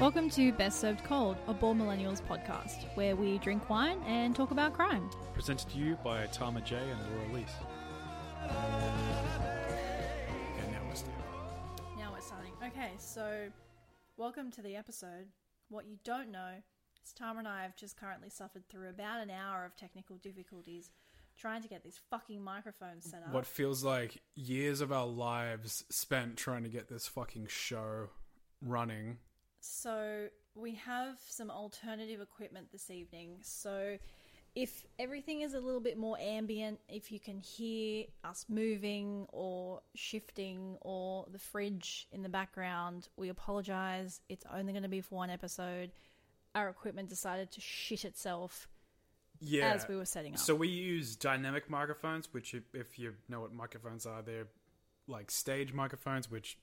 Welcome to Best Served Cold, a Born Millennials podcast, where we drink wine and talk about crime. Presented to you by Tama J and Laura Lee. And now we're starting. Okay, so welcome to the episode. What you don't know is Tama and I have just currently suffered through about an hour of technical difficulties trying to get these fucking microphones set up. What feels like years of our lives spent trying to get this fucking show running. So we have some alternative equipment this evening. So if everything is a little bit more ambient, if you can hear us moving or shifting or the fridge in the background, we apologize. It's only going to be for one episode. Our equipment decided to shit itself as we were setting up. So we use dynamic microphones, which if you know what microphones are, they're like stage microphones, which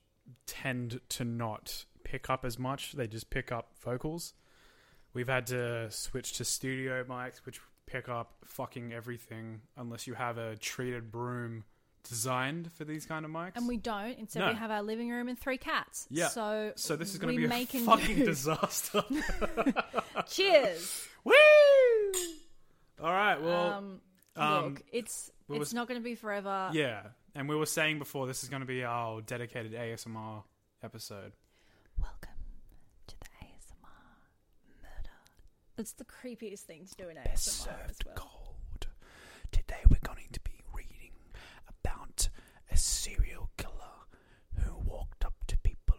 tend to not pick up as much. They just pick up vocals. We've had to switch to studio mics, which pick up fucking everything unless you have a treated room designed for these kind of mics. And we don't. Instead, we have our living room and three cats. Yeah. So this is going to be a fucking disaster. Cheers. Woo! All right. Well, look, it's not going to be forever. Yeah. And we were saying before, this is going to be our dedicated ASMR episode. Welcome to the ASMR murder. That's the creepiest thing to do in ASMR Best Served as well. Cold. Today we're going to be reading about a serial killer who walked up to people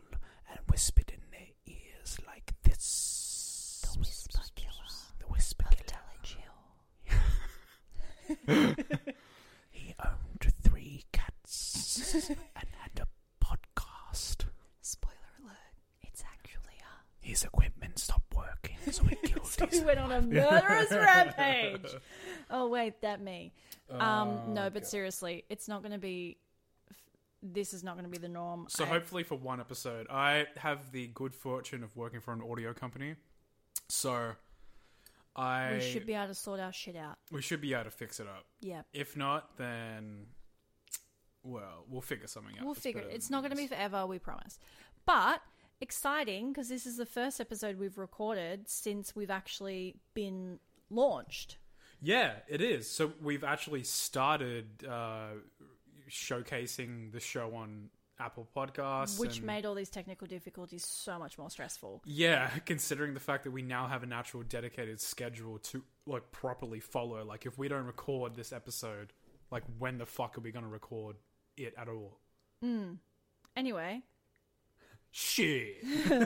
and whispered in their ears like this. The Whisper Killer. The Whisper Killer. He owned 3 cats and had a podcast. His equipment stopped working, so he killed his wife. Went on a murderous rampage. Oh, wait, that me. No, but God. Seriously, it's not going to be... This is not going to be the norm. So hopefully for one episode. I have the good fortune of working for an audio company, so I... We should be able to sort our shit out. We should be able to fix it up. Yeah. If not, then... Well, we'll figure something out. We'll figure it. It's not going to be forever, we promise. But... Exciting, because this is the first episode we've recorded since we've actually been launched. Yeah, it is. So we've actually started showcasing the show on Apple Podcasts. Which made all these technical difficulties so much more stressful. Yeah, considering the fact that we now have an actual dedicated schedule to like properly follow. Like if we don't record this episode, like when the fuck are we going to record it at all? Anyway... Shit.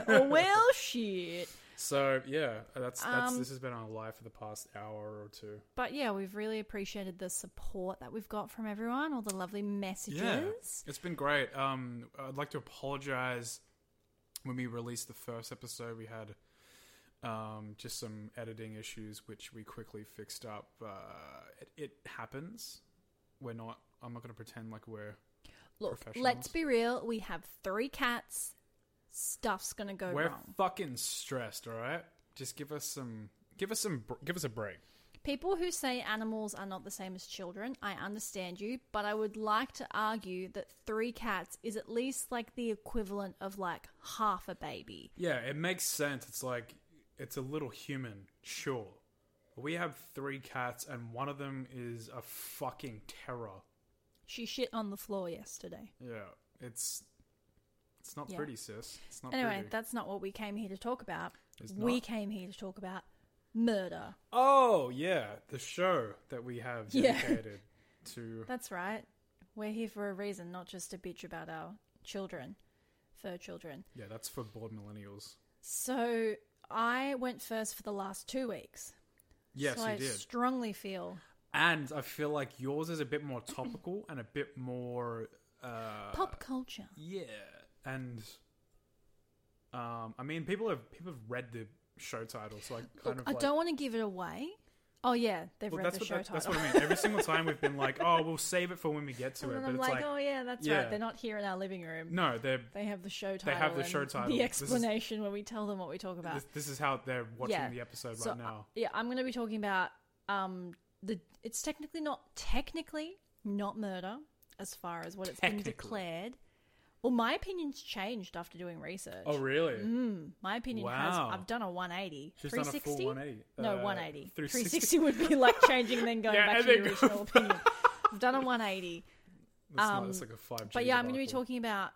Well, shit. So yeah, that's this has been our life for the past hour or two. But yeah, we've really appreciated the support that we've got from everyone, all the lovely messages. Yeah, it's been great. I'd like to apologize. When we released the first episode, we had just some editing issues, which we quickly fixed up. It happens. I'm not going to pretend like we're. Look, let's be real. We have 3 cats. Stuff's gonna go wrong. We're fucking stressed, all right? Just give us a break. People who say animals are not the same as children, I understand you, but I would like to argue that 3 cats is at least like the equivalent of like half a baby. Yeah, it makes sense. It's like, it's a little human, sure. But we have 3 cats and one of them is a fucking terror. She shit on the floor yesterday. Yeah, it's not pretty, sis. It's not pretty. That's not what we came here to talk about. We came here to talk about murder. Oh, yeah. The show that we have dedicated to... That's right. We're here for a reason, not just to bitch about our children, fur children. Yeah, that's for bored millennials. So I went first for the last 2 weeks. Yes, so you did. So I strongly feel... And I feel like yours is a bit more topical and a bit more... pop culture. Yeah. And, I mean, people have read the show title, so I kind of. I don't want to give it away. Oh yeah, they've read the show title. That's what I mean. Every single time we've been like, oh, we'll save it for when we get to it. But I'm like, oh yeah, that's right. They're not here in our living room. No, they have the show title. They have the show title. The explanation when we tell them what we talk about. This is how they're watching the episode right now. Yeah, I'm going to be talking about It's technically not murder. as far as what it's been declared. Well, my opinion's changed after doing research. Oh, really? My opinion has. I've done a 180. She's 360? Done a full 180. No, 180. 360 would be like changing and then going back to your original opinion. I've done a 180. That's like a 5G. But yeah, I'm going to be talking about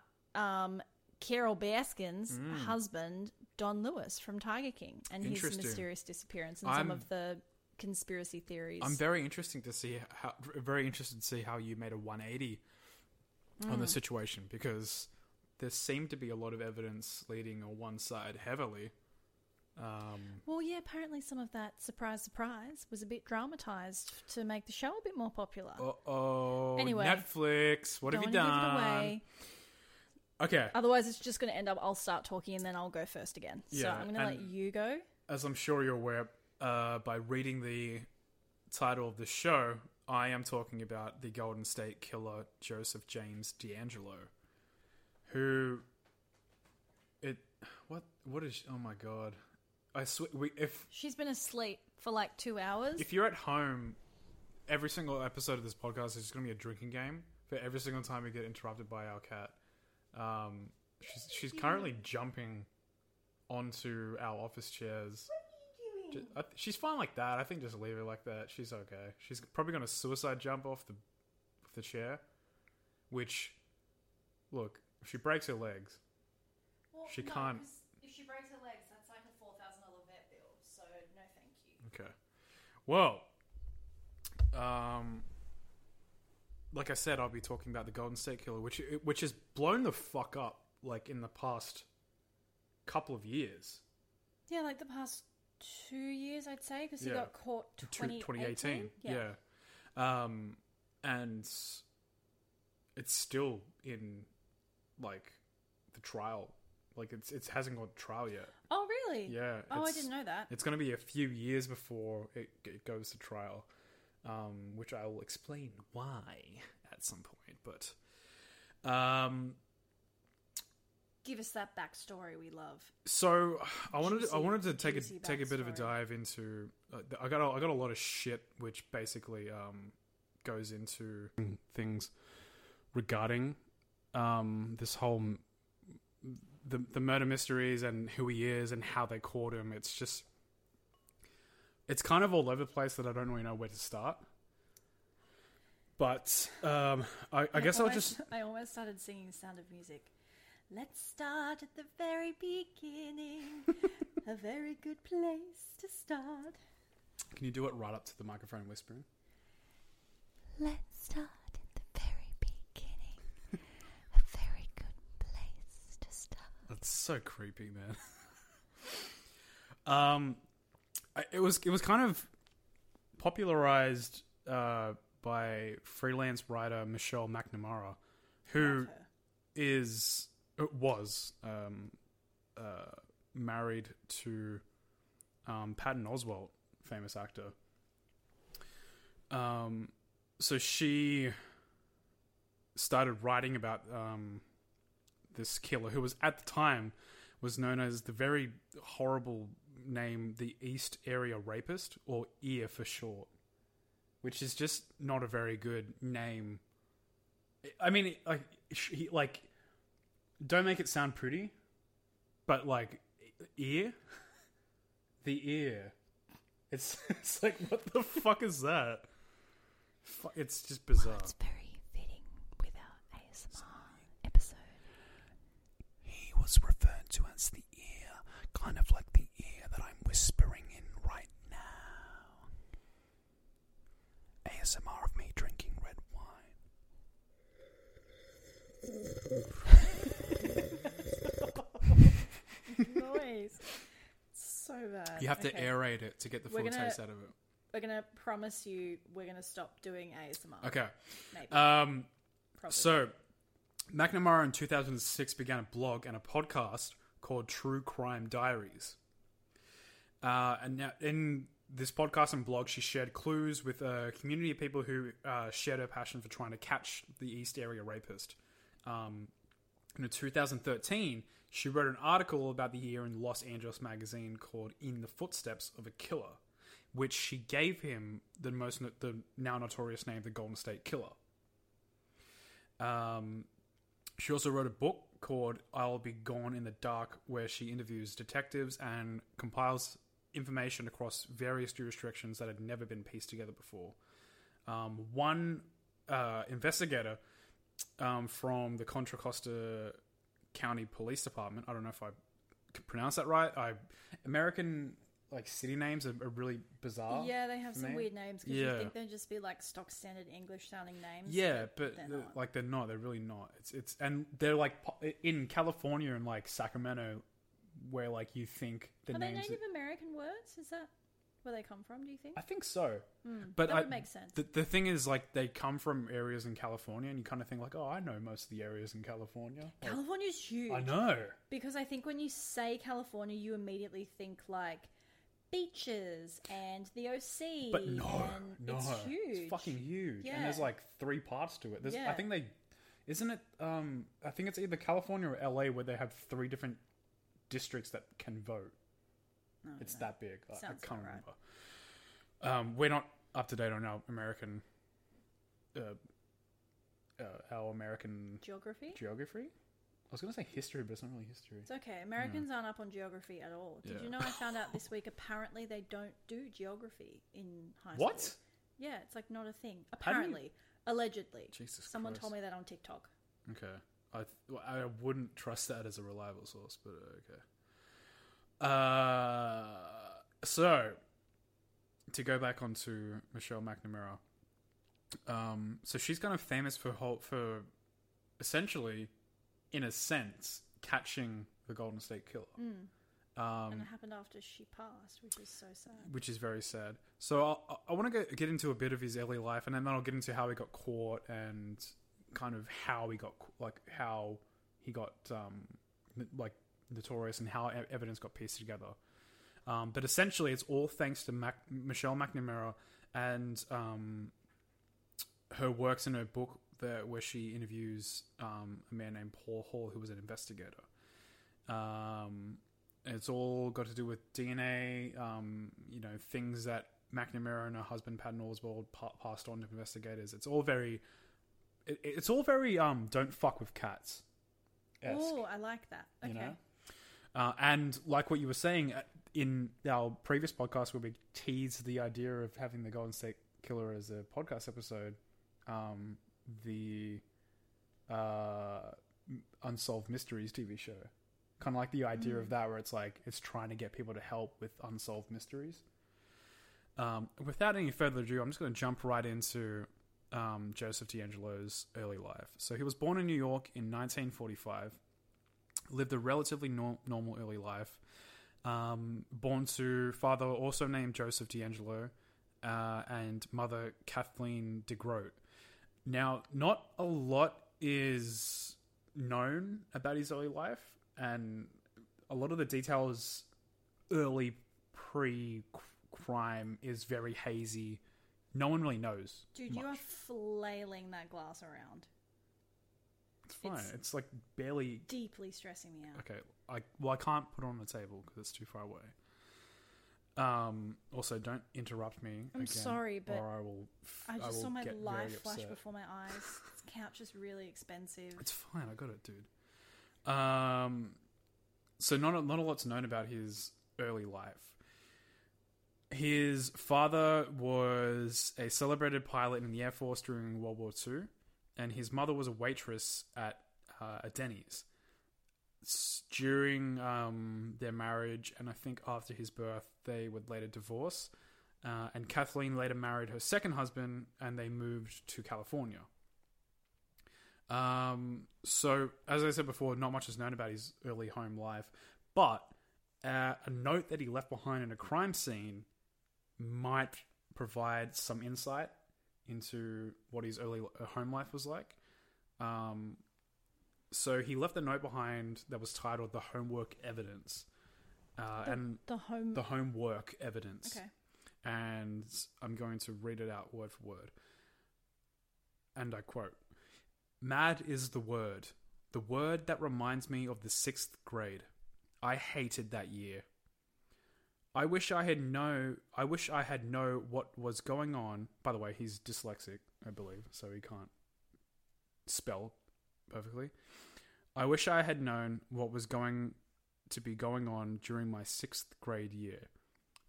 Carole Baskin's husband, Don Lewis, from Tiger King, and his mysterious disappearance and some of the conspiracy theories. I'm very interested to see how you made a 180 on the situation, because there seemed to be a lot of evidence leading on one side heavily. Well, yeah, apparently some of that, surprise, surprise, was a bit dramatized to make the show a bit more popular. Uh-oh. Anyway. Netflix, what have you done? Give it away. Okay. Otherwise, it's just going to end up, I'll start talking and then I'll go first again. Yeah, so I'm going to let you go. As I'm sure you're aware, by reading the title of the show, I am talking about the Golden State Killer, Joseph James D'Angelo, who... What is... Oh, my God. I swear... She's been asleep for like 2 hours. If you're at home, every single episode of this podcast is just going to be a drinking game for every single time we get interrupted by our cat. She's currently jumping onto our office chairs. What are you doing? She's fine like that. I think just leave her like that. She's okay. She's probably going to suicide jump off the chair, which, look, if she breaks her legs, can't. If she breaks her legs, that's like a $4,000 vet bill. So no, thank you. Okay. Well, like I said, I'll be talking about the Golden State Killer, which has blown the fuck up, like, in the past couple of years. Yeah, like the past 2 years, I'd say, because he got caught 2018. Yeah. And it's still in, like, the trial. Like, it hasn't gone to trial yet. Oh, really? Yeah. Oh, I didn't know that. It's going to be a few years before it goes to trial. Which I will explain why at some point, but give us that backstory we love. So I wanted to take a bit of a dive into. I got a lot of shit, which basically goes into things regarding this whole the murder mysteries and who he is and how they caught him. It's just. It's kind of all over the place that I don't really know where to start. But I almost started singing The Sound of Music. Let's start at the very beginning. A very good place to start. Can you do it right up to the microphone whispering? Let's start at the very beginning. A very good place to start. That's so creepy, man. It was kind of popularized by freelance writer Michelle McNamara, who was married to Patton Oswalt, famous actor. So she started writing about this killer, who was at the time was known as the very horrible name the East Area Rapist, or EAR for short, which is just not a very good name. I mean, like don't make it sound pretty, but like EAR, the EAR. It's like, what the fuck is that? It's just bizarre. Well, it's very fitting with our ASMR episode. He was referred to as the EAR, kind of like the that I'm whispering in right now. ASMR of me drinking red wine. Noise. It's so bad. You have to aerate it to get the full taste out of it. We're going to promise you we're going to stop doing ASMR. Okay. Maybe. So, McNamara in 2006 began a blog and a podcast called True Crime Diaries. And now in this podcast and blog, she shared clues with a community of people who shared her passion for trying to catch the East Area Rapist. In 2013, she wrote an article about the year in Los Angeles magazine called In the Footsteps of a Killer, which she gave him the now notorious name, the Golden State Killer. She also wrote a book called I'll Be Gone in the Dark, where she interviews detectives and compiles information across various jurisdictions that had never been pieced together before. One investigator from the Contra Costa County Police Department, I don't know if I can pronounce that right. American like city names are really bizarre. Yeah, they have some weird names because you think they'd just be like stock standard English sounding names. Yeah, but they're not. They're really not. It's and they're like in California and like Sacramento, where like you think the names are they Native American words? Is that where they come from? Do you think? I think so. But that would make sense. The thing is, like, they come from areas in California, and you kind of think like, oh, I know most of the areas in California. California's huge. I know, because I think when you say California, you immediately think like beaches and the OC, but no, it's huge. It's fucking huge. Yeah. And there's like three parts to it. I think they, isn't it? I think it's either California or LA where they have three different districts that can vote. It's that big. I can't remember. Right. We're not up to date on our American, geography. I was going to say history, but it's not really history. It's okay. Americans aren't up on geography at all. Did you know I found out this week, apparently they don't do geography in high school. What? Yeah, it's like not a thing. Apparently. Allegedly. Jesus Christ. Someone told me that on TikTok. Okay. I wouldn't trust that as a reliable source, but okay. So, to go back onto Michelle McNamara. So she's kind of famous for essentially... in a sense, catching the Golden State Killer. And it happened after she passed, which is so sad. Which is very sad. So I want to get into a bit of his early life, and then I'll get into how he got caught and kind of how he got like notorious and how evidence got pieced together. But essentially, it's all thanks to Michelle McNamara and her works in her book, where she interviews a man named Paul Hall, who was an investigator. It's all got to do with DNA, things that McNamara and her husband Patton Oswalt passed on to investigators. It's all very don't fuck with cats. Oh, I like that. Okay. And like what you were saying in our previous podcast, where we teased the idea of having the Golden State Killer as a podcast episode. The Unsolved Mysteries TV show. Kind of like the idea of that, where it's like, it's trying to get people to help with unsolved mysteries. Without any further ado, I'm just going to jump right into Joseph D'Angelo's early life. So he was born in New York in 1945, lived a relatively normal early life, born to father also named Joseph D'Angelo and mother Kathleen DeGroat. Now, not a lot is known about his early life, and a lot of the details early pre-crime is very hazy. No one really knows. Dude, much. You are flailing that glass around. It's fine. It's like barely... deeply stressing me out. Okay. I can't put it on the table because it's too far away. Also, don't interrupt me. I'm sorry, but I just saw my life flash before my eyes. This couch is really expensive. It's fine. I got it, dude. So not a lot's known about his early life. His father was a celebrated pilot in the Air Force during World War II, and his mother was a waitress at a Denny's. During their marriage, and I think after his birth, they would later divorce. And Kathleen later married her second husband, and they moved to California. So, as I said before, not much is known about his early home life. But a note that he left behind in a crime scene might provide some insight into what his early home life was like. So he left a note behind that was titled "The Homework Evidence," the homework evidence. Okay, and I'm going to read it out word for word. And I quote: "Mad is the word that reminds me of the 6th grade. I hated that year. I wish I had known what was going on." By the way, he's dyslexic, I believe, so he can't spell perfectly. I wish I had known what was going to be going on during my 6th grade year,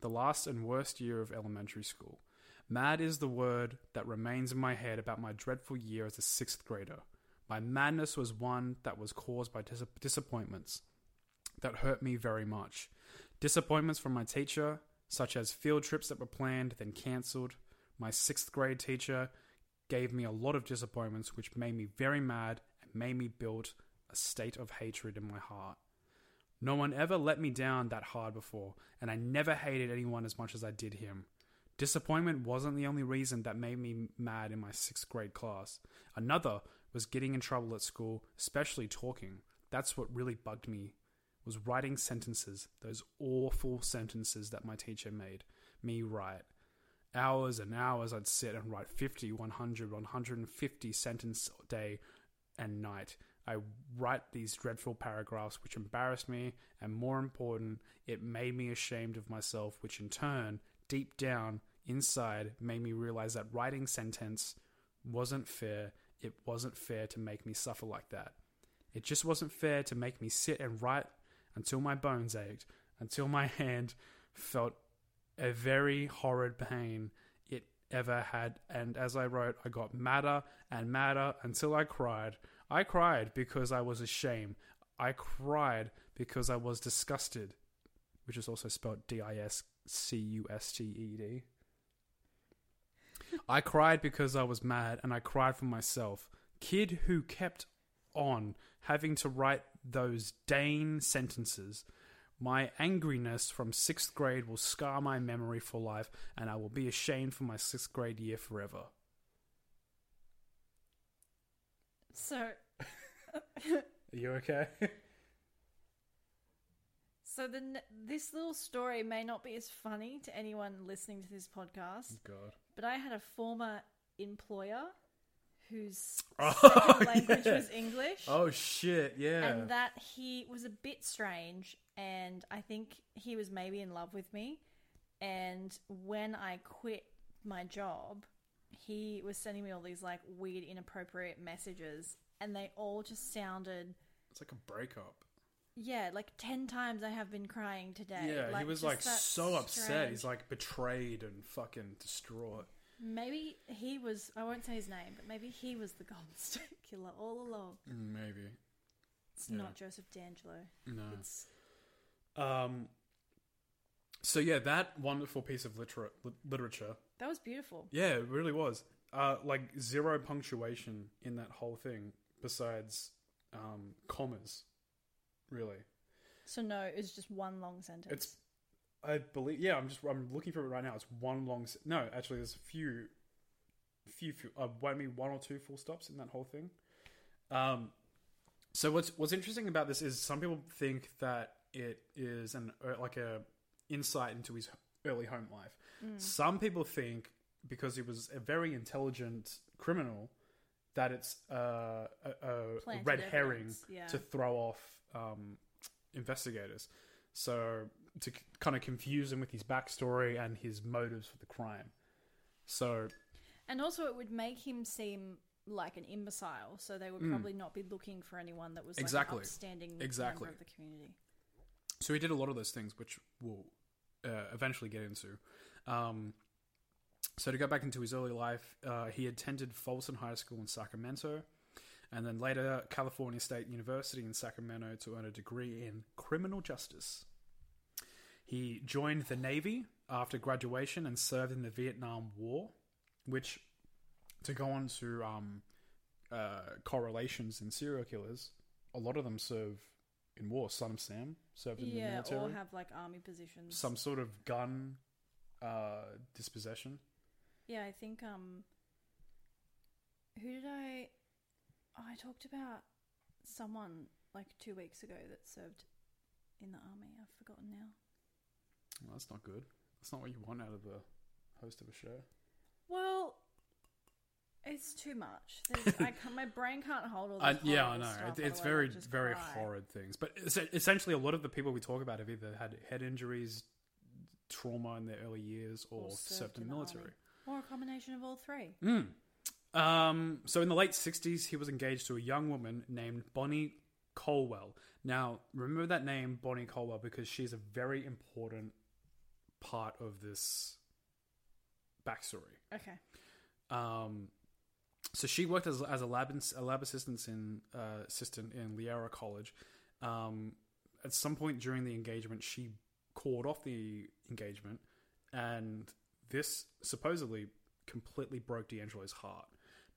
the last and worst year of elementary school. Mad is the word that remains in my head about my dreadful year as a 6th grader. My madness was one that was caused by disappointments that hurt me very much. Disappointments from my teacher, such as field trips that were planned, then cancelled. My 6th grade teacher gave me a lot of disappointments, which made me very mad and made me build a state of hatred in my heart. No one ever let me down that hard before, and I never hated anyone as much as I did him. Disappointment wasn't the only reason that made me mad in my 6th grade class. Another was getting in trouble at school, especially talking. That's what really bugged me, was writing sentences, those awful sentences that my teacher made me write. Hours and hours I'd sit and write 50, 100, 150 sentences day and night. I write these dreadful paragraphs which embarrassed me, and more important, it made me ashamed of myself, which in turn, deep down inside, made me realize that writing sentence wasn't fair. It wasn't fair to make me suffer like that. It just wasn't fair to make me sit and write until my bones ached, until my hand felt a very horrid pain it ever had. And as I wrote, I got madder and madder until I cried. I cried because I was ashamed. I cried because I was disgusted, which is also spelled disgusted. I cried because I was mad, and I cried for myself. Kid who kept on having to write those Dane sentences. My angriness from 6th grade will scar my memory for life, and I will be ashamed for my 6th grade year forever. So, are you okay? So this little story may not be as funny to anyone listening to this podcast. God. But I had a former employer whose second language was English. Oh shit, yeah. And that he was a bit strange, and I think he was maybe in love with me. And when I quit my job, he was sending me all these like weird, inappropriate messages, and they all just sounded... It's like a breakup. Yeah, like 10 times I have been crying today. Yeah, like, he was like so upset. He's like betrayed and fucking distraught. Maybe he was, I won't say his name, but maybe he was the Golden State Killer all along. Maybe. It's not Joseph D'Angelo. No. It's... So yeah, that wonderful piece of literature. That was beautiful. Yeah, it really was. Like zero punctuation in that whole thing, besides commas, really. So no, it's just one long sentence. It's, I believe. Yeah, I'm looking for it right now. It's one long. No, actually, there's a few. One or two full stops in that whole thing. So what's interesting about this is some people think that it is like a insight into his early home life. Mm. Some people think because he was a very intelligent criminal that it's a red herring to throw off investigators. So to kind of confuse him with his backstory and his motives for the crime. So, and also it would make him seem like an imbecile. So they would probably not be looking for anyone that was like an upstanding member of the community. So he did a lot of those things, which we'll eventually get into. So to go back into his early life, he attended Folsom High School in Sacramento, and then later California State University in Sacramento to earn a degree in criminal justice. He joined the Navy after graduation and served in the Vietnam War, which, to go on to correlations in serial killers, a lot of them serve... in war. Son of Sam served in the military. Yeah, or have like army positions. Some sort of gun dispossession. Yeah, I think... I talked about someone like 2 weeks ago that served in the army. I've forgotten now. Well, that's not good. That's not what you want out of the host of a show. Well... it's too much. My brain can't hold all this. Yeah, I know. It's very, very horrid things. But essentially, a lot of the people we talk about have either had head injuries, trauma in their early years, or served in the military. Or a combination of all three. Mm. So in the late 60s, he was engaged to a young woman named Bonnie Colwell. Now, remember that name, Bonnie Colwell, because she's a very important part of this backstory. Okay. So she worked as a lab assistant in Liara College. At some point during the engagement, she called off the engagement, and this supposedly completely broke D'Angelo's heart.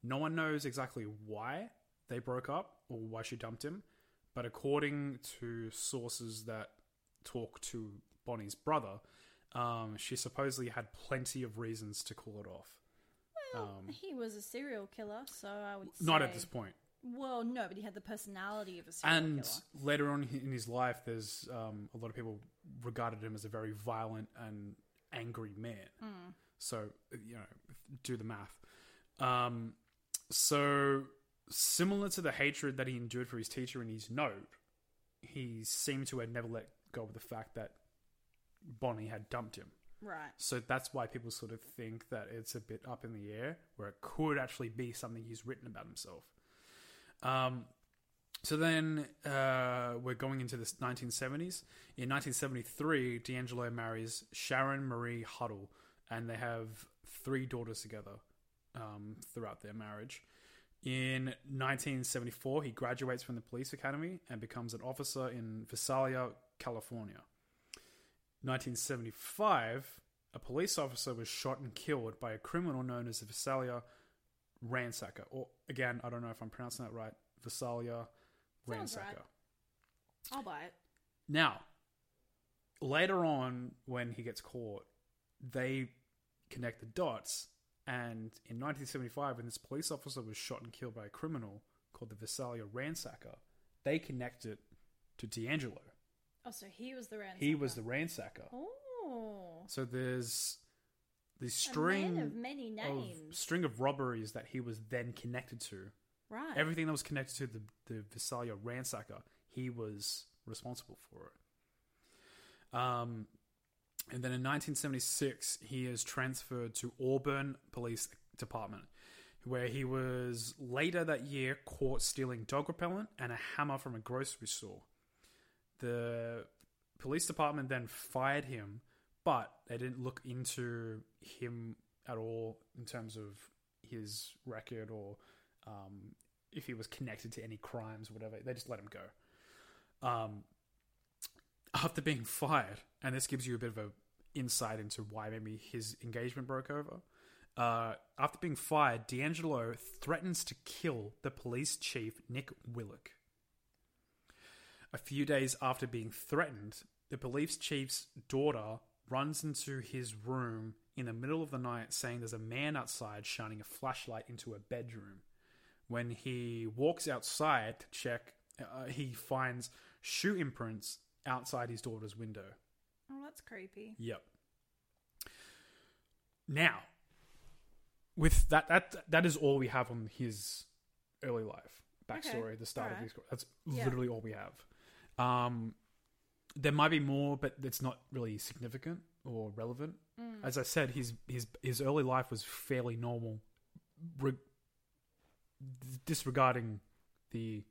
No one knows exactly why they broke up or why she dumped him, but according to sources that talk to Bonnie's brother, she supposedly had plenty of reasons to call it off. Well, he was a serial killer, so I would say... Not at this point. Well, no, but he had the personality of a serial killer. And later on in his life, there's a lot of people regarded him as a very violent and angry man. Mm. So, you know, do the math. So, similar to the hatred that he endured for his teacher in his note, he seemed to have never let go of the fact that Bonnie had dumped him. Right. So that's why people sort of think that it's a bit up in the air, where it could actually be something he's written about himself. So then we're going into the 1970s. In 1973, D'Angelo marries Sharon Marie Huddle, and they have 3 daughters together throughout their marriage. In 1974, he graduates from the police academy and becomes an officer in Visalia, California. 1975, a police officer was shot and killed by a criminal known as the Visalia Ransacker. Or again, I don't know if I'm pronouncing that right. Visalia Ransacker. Right. I'll buy it. Now, later on when he gets caught, they connect the dots, and in 1975, when this police officer was shot and killed by a criminal called the Visalia Ransacker, they connect it to D'Angelo. Oh, so he was the ransacker. He was the ransacker. Oh. So there's this string of robberies that he was then connected to. Right. Everything that was connected to the Visalia Ransacker, he was responsible for it. And then in 1976, he is transferred to Auburn Police Department, where he was later that year caught stealing dog repellent and a hammer from a grocery store. The police department then fired him, but they didn't look into him at all in terms of his record or if he was connected to any crimes or whatever. They just let him go. After being fired, and this gives you a bit of an insight into why maybe his engagement broke over. After being fired, D'Angelo threatens to kill the police chief, Nick Willick. A few days after being threatened, the police chief's daughter runs into his room in the middle of the night saying there's a man outside shining a flashlight into a bedroom. When he walks outside to check, he finds shoe imprints outside his daughter's window. Oh, that's creepy. Yep. Now, with that is all we have on his early life backstory. Okay. The start of his career. That's literally all we have. There might be more, but it's not really significant or relevant. Mm. As I said, his early life was fairly normal, disregarding the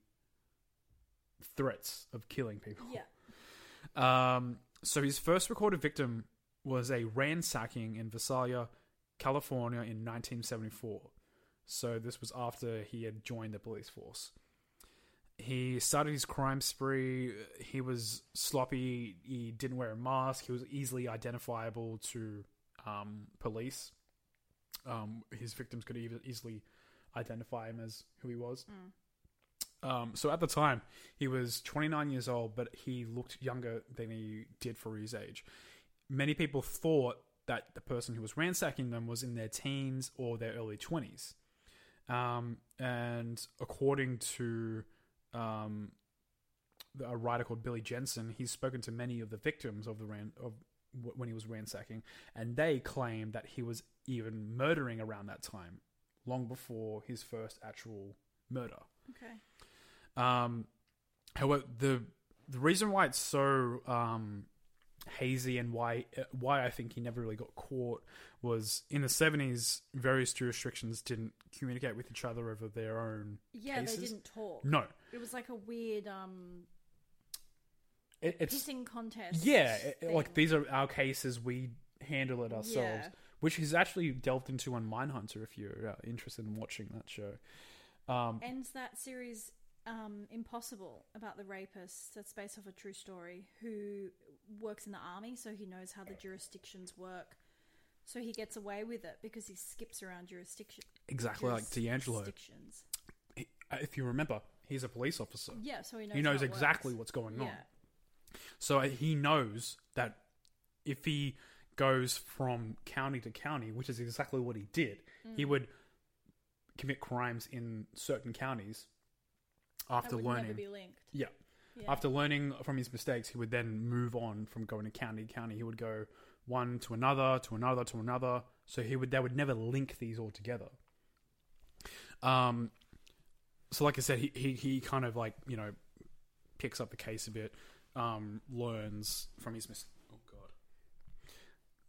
threats of killing people. Yeah. So his first recorded victim was a ransacking in Visalia, California in 1974. So this was after he had joined the police force. He started his crime spree. He was sloppy. He didn't wear a mask. He was easily identifiable to police. His victims could easily identify him as who he was. Mm. So at the time, he was 29 years old, but he looked younger than he did for his age. Many people thought that the person who was ransacking them was in their teens or their early 20s. And according to... a writer called Billy Jensen, he's spoken to many of the victims of when he was ransacking, and they claim that he was even murdering around that time, long before his first actual murder. Okay. However, the reason why it's so hazy, and why I think he never really got caught was in the 70s, various jurisdictions didn't communicate with each other over their own cases. They didn't talk. No. It was like a weird pissing contest. Yeah, like these are our cases, we handle it ourselves. Yeah. Which he's actually delved into on Mindhunter if you're interested in watching that show. Ends that series Impossible, about the rapist that's based off a true story who works in the army, so he knows how the jurisdictions work, so he gets away with it because he skips around jurisdictions. Exactly, like D'Angelo. He, if you remember, he's a police officer. Yeah, so he knows exactly what's going on. So he knows that if he goes from county to county, which is exactly what he did, he would commit crimes in certain counties. After learning, after learning from his mistakes, he would then move on from going to county to county. He would go one to another, to another, to another. So they would never link these all together. So like I said, he kind of picks up the case a bit, learns from his mistakes. Oh God,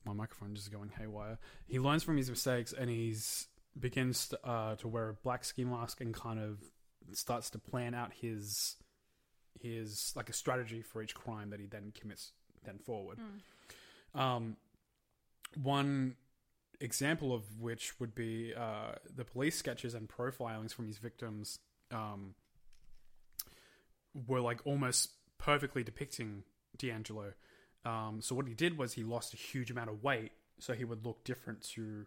my microphone just going haywire. He learns from his mistakes and begins to wear a black ski mask and kind of starts to plan out his like a strategy for each crime that he then commits forward. One example of which would be the police sketches and profilings from his victims were like almost perfectly depicting D'Angelo. So what he did was he lost a huge amount of weight, so he would look different to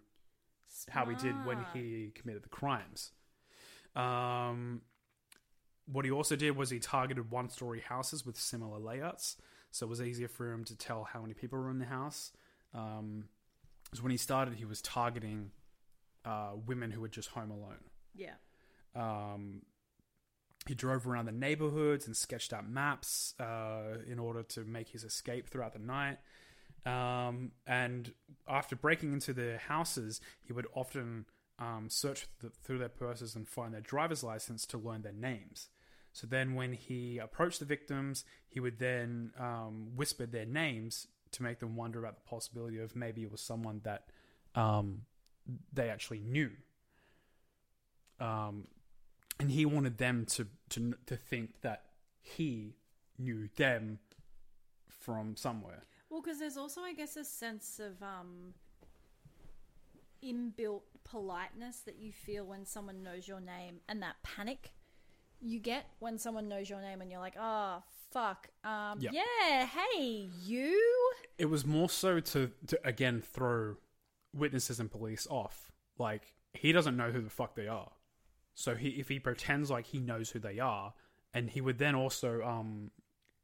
how he did when he committed the crimes. What he also did was he targeted one-story houses with similar layouts, so it was easier for him to tell how many people were in the house. So when he started, he was targeting women who were just home alone. Yeah. He drove around the neighborhoods and sketched out maps in order to make his escape throughout the night. And after breaking into the houses, he would often search through their purses and find their driver's license to learn their names. So then when he approached the victims, he would then whisper their names to make them wonder about the possibility of maybe it was someone that they actually knew. And he wanted them to think that he knew them from somewhere. Well, because there's also, I guess, a sense of inbuilt politeness that you feel when someone knows your name, and that panic you get when someone knows your name and you're like, oh fuck, yeah, hey you. It was more so to again throw witnesses and police off, like he doesn't know who the fuck they are, so if he pretends like he knows who they are. And he would then also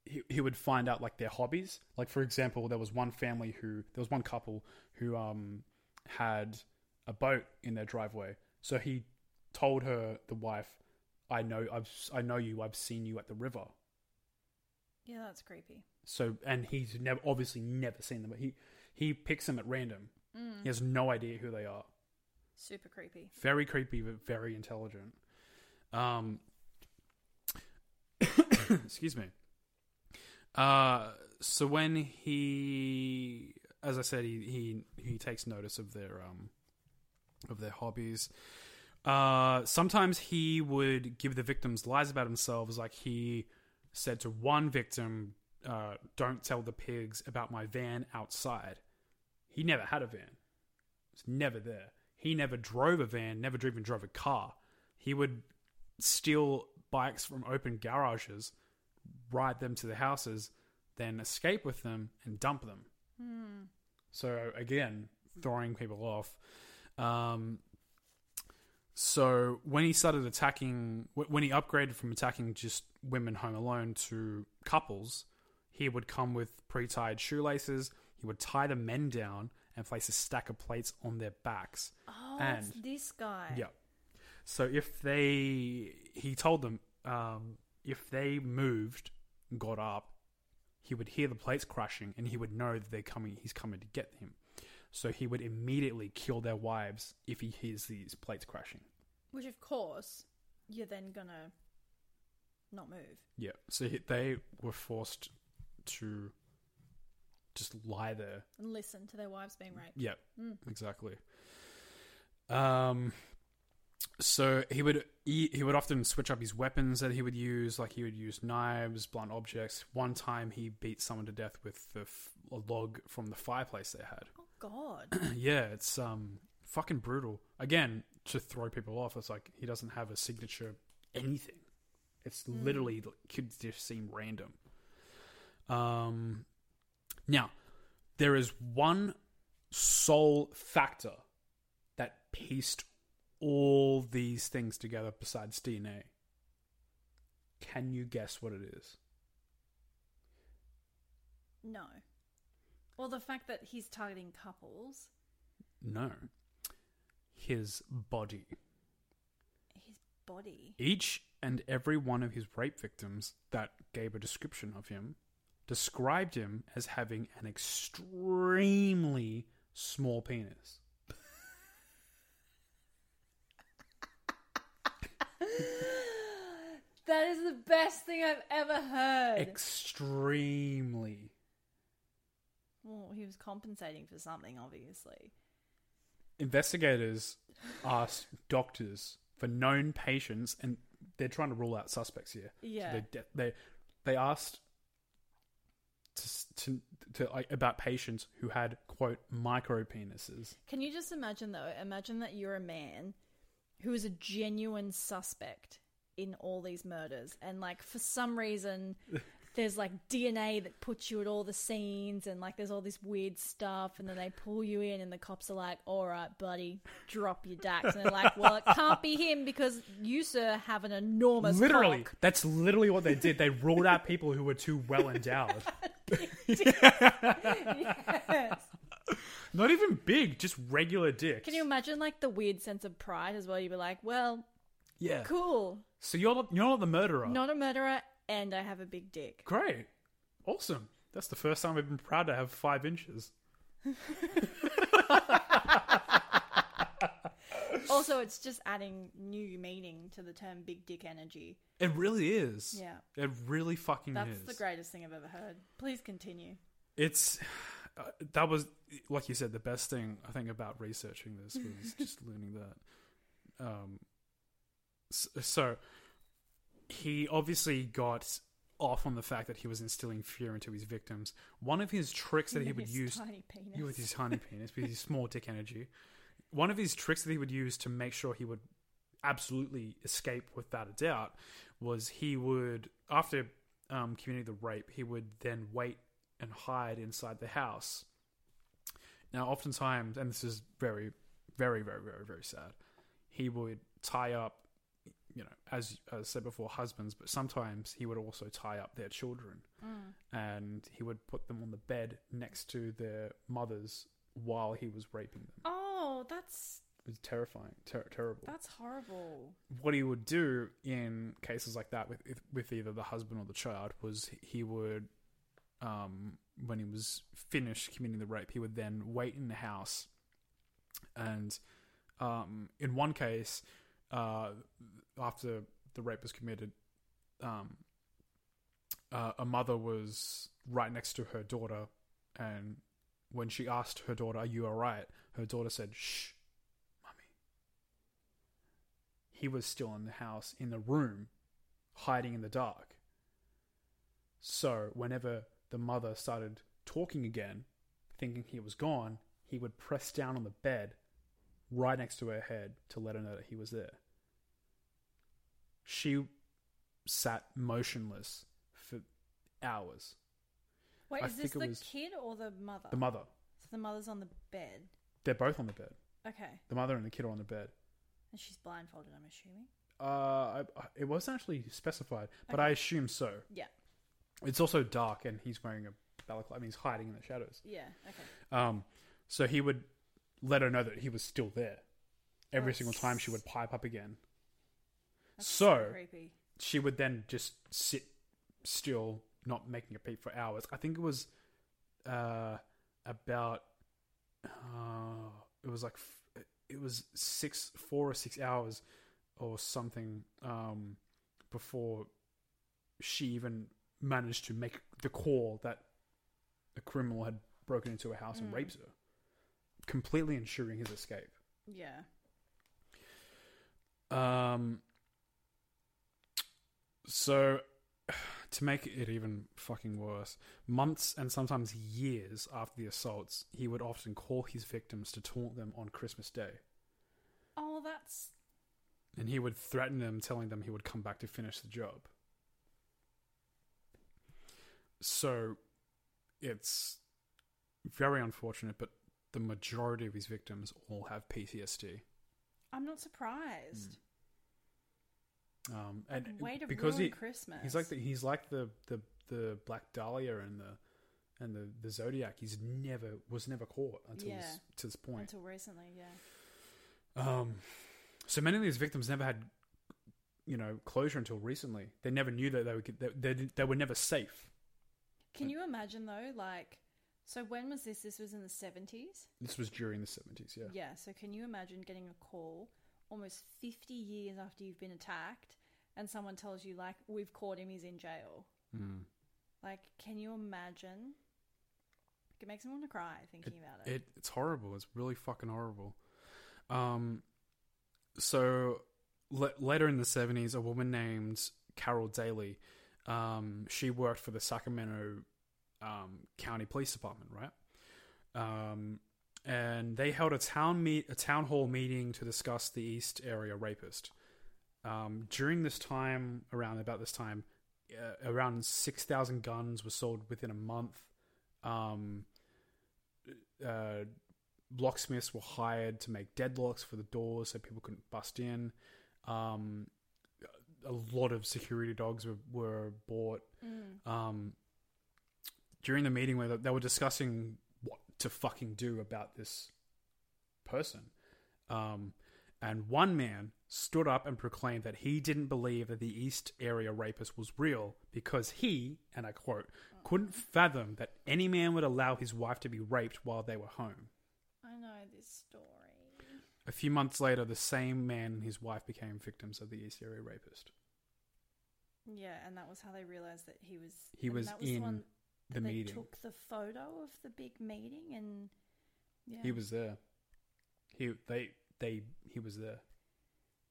he would find out like their hobbies. Like for example, there was one couple who had a boat in their driveway. So he told her, the wife, I know you, I've seen you at the river. Yeah, that's creepy. So, and he's obviously never seen them, but he picks them at random. He has no idea who they are. Super creepy. Very creepy, but very intelligent. Excuse me. So when he, as I said, he takes notice of their hobbies. Sometimes he would give the victims lies about themselves. Like he said to one victim, "Don't tell the pigs about my van outside." He never had a van. It's never there. He never drove a van. Never even drove a car. He would steal bikes from open garages, ride them to the houses, then escape with them and dump them. So again, throwing people off. So when he started attacking, when he upgraded from attacking just women home alone to couples, he would come with pre-tied shoelaces. He would tie the men down and place a stack of plates on their backs. Oh, and it's this guy. Yeah. So he told them, if they moved, got up, he would hear the plates crashing and he would know that he's coming to get him. So he would immediately kill their wives if he hears these plates crashing. Which, of course, you're then going to not move. Yeah. So they were forced to just lie there and listen to their wives being raped. Yeah, exactly. So he would often switch up his weapons that he would use. Like he would use knives, blunt objects. One time he beat someone to death with a log from the fireplace they had. Oh God. Yeah, it's fucking brutal. Again, to throw people off, it's like he doesn't have a signature anything. It's literally could just seem random. Now, there is one sole factor that pieced all these things together besides DNA. Can you guess what it is? No. Well, the fact that he's targeting couples. No. His body. His body? Each and every one of his rape victims that gave a description of him described him as having an extremely small penis. That is the best thing I've ever heard. Extremely. Well, he was compensating for something, obviously. Investigators asked doctors for known patients, and they're trying to rule out suspects here. Yeah. So they asked about patients who had, quote, micro penises. Can you just imagine, though? Imagine that you're a man who is a genuine suspect in all these murders, and like for some reason there's like DNA that puts you at all the scenes, and like there's all this weird stuff, and then they pull you in and the cops are like, all right buddy, drop your dax, and they're like, well it can't be him because you sir have an enormous literally cock. That's literally what they did. They ruled out people who were too well endowed. Yes. Not even big, just regular dicks. Can you imagine like the weird sense of pride as well? You'd be like, well, yeah, cool. So you're not the murderer. Not a murderer, and I have a big dick. Great. Awesome. That's the first time I've been proud to have 5 inches. Also, it's just adding new meaning to the term big dick energy. It really is. Yeah. It really fucking is. That's the greatest thing I've ever heard. Please continue. It's... that was, like you said, the best thing I think about researching this was just learning that. So he obviously got off on the fact that he was instilling fear into his victims. One of his tricks that he would use with his tiny penis, with his small dick energy, one of his tricks that he would use to make sure he would absolutely escape without a doubt was he would, after committing the rape, he would then wait and hide inside the house. Now, oftentimes, and this is very, very, very, very, very sad, he would tie up, you know, as I said before, husbands, but sometimes he would also tie up their children, and he would put them on the bed next to their mothers while he was raping them. Oh, that's... It was terrifying, terrible. That's horrible. What he would do in cases like that with either the husband or the child was he would... when he was finished committing the rape, he would then wait in the house. And in one case, after the rape was committed, a mother was right next to her daughter. And when she asked her daughter, "Are you all right?" her daughter said, "Shh, mommy." He was still in the house, in the room, hiding in the dark. So whenever the mother started talking again, thinking he was gone, he would press down on the bed right next to her head to let her know that he was there. She sat motionless for hours. Wait, is this the kid or the mother? The mother. So the mother's on the bed. They're both on the bed. Okay. The mother and the kid are on the bed. And she's blindfolded, I'm assuming? It wasn't actually specified, but I assume so. Yeah. It's also dark, and he's wearing a balaclava. I mean, he's hiding in the shadows. Yeah, okay. So he would let her know that he was still there. Every single time she would pipe up again. That's so creepy. She would then just sit still, not making a peep for hours. I think it was about... it was like... It was 4 or 6 hours or something before she even... managed to make the call that a criminal had broken into a house and raped her, completely ensuring his escape. Yeah. So, to make it even fucking worse, months and sometimes years after the assaults, he would often call his victims to taunt them on Christmas Day. Oh, that's... And he would threaten them, telling them he would come back to finish the job. So, it's very unfortunate, but the majority of his victims all have PTSD. I'm not surprised. And way to ruin Christmas. He's like the Black Dahlia and the Zodiac. He's never caught until to this point. Until recently, yeah. So many of these victims never had, closure until recently. They never knew that they were never safe. Can you imagine though, so when was this? This was in the 70s? This was during the 70s, yeah. Yeah, so can you imagine getting a call almost 50 years after you've been attacked and someone tells you, we've caught him, he's in jail. Mm. Can you imagine? It makes me want to cry thinking about it. It's horrible. It's really fucking horrible. So later in the 70s, a woman named Carol Daly, she worked for the Sacramento County Police Department, right? And they held a town hall meeting to discuss the East Area Rapist. During this time, around 6,000 guns were sold within a month. Locksmiths were hired to make deadlocks for the doors so people couldn't bust in. A lot of security dogs were bought. During the meeting where they were discussing what to fucking do about this person. And one man stood up and proclaimed that he didn't believe that the East Area Rapist was real because he, and I quote, couldn't fathom that any man would allow his wife to be raped while they were home. I know this story. A few months later, the same man and his wife became victims of the East Area Rapist. Yeah, and that was how they realized that he was... He was in the meeting. Took the photo of the big meeting and... Yeah. He was there. He was there.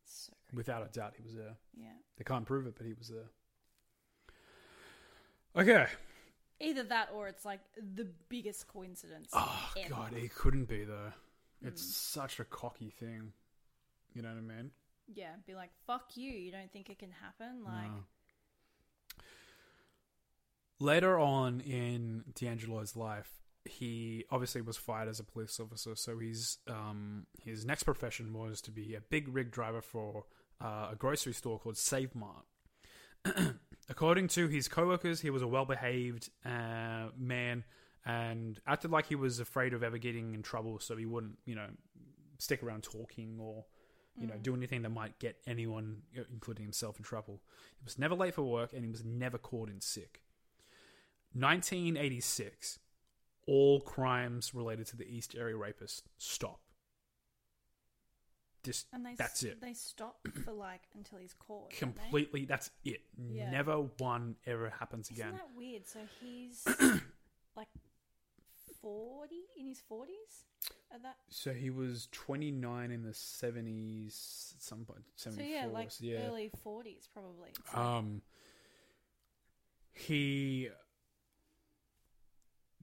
So creepy. Without a doubt, he was there. Yeah. They can't prove it, but he was there. Okay. Either that or it's the biggest coincidence ever. God, it couldn't be, though. It's such a cocky thing. You know what I mean? Yeah, be like, fuck you. You don't think it can happen? No. Later on in D'Angelo's life, he obviously was fired as a police officer, so his next profession was to be a big rig driver for a grocery store called Save Mart. According to his co-workers, he was a well-behaved man and acted like he was afraid of ever getting in trouble, so he wouldn't, stick around talking or, do anything that might get anyone, including himself, in trouble. He was never late for work and he was never called in sick. 1986, all crimes related to the East Area Rapist stop. That's it. They stop for until he's caught. Completely, that's it. Yeah. Never one ever happens again. Isn't that weird? So he's 40, in his 40s? So he was 29 in the 70s, at some point, 74. So yeah, early 40s probably. He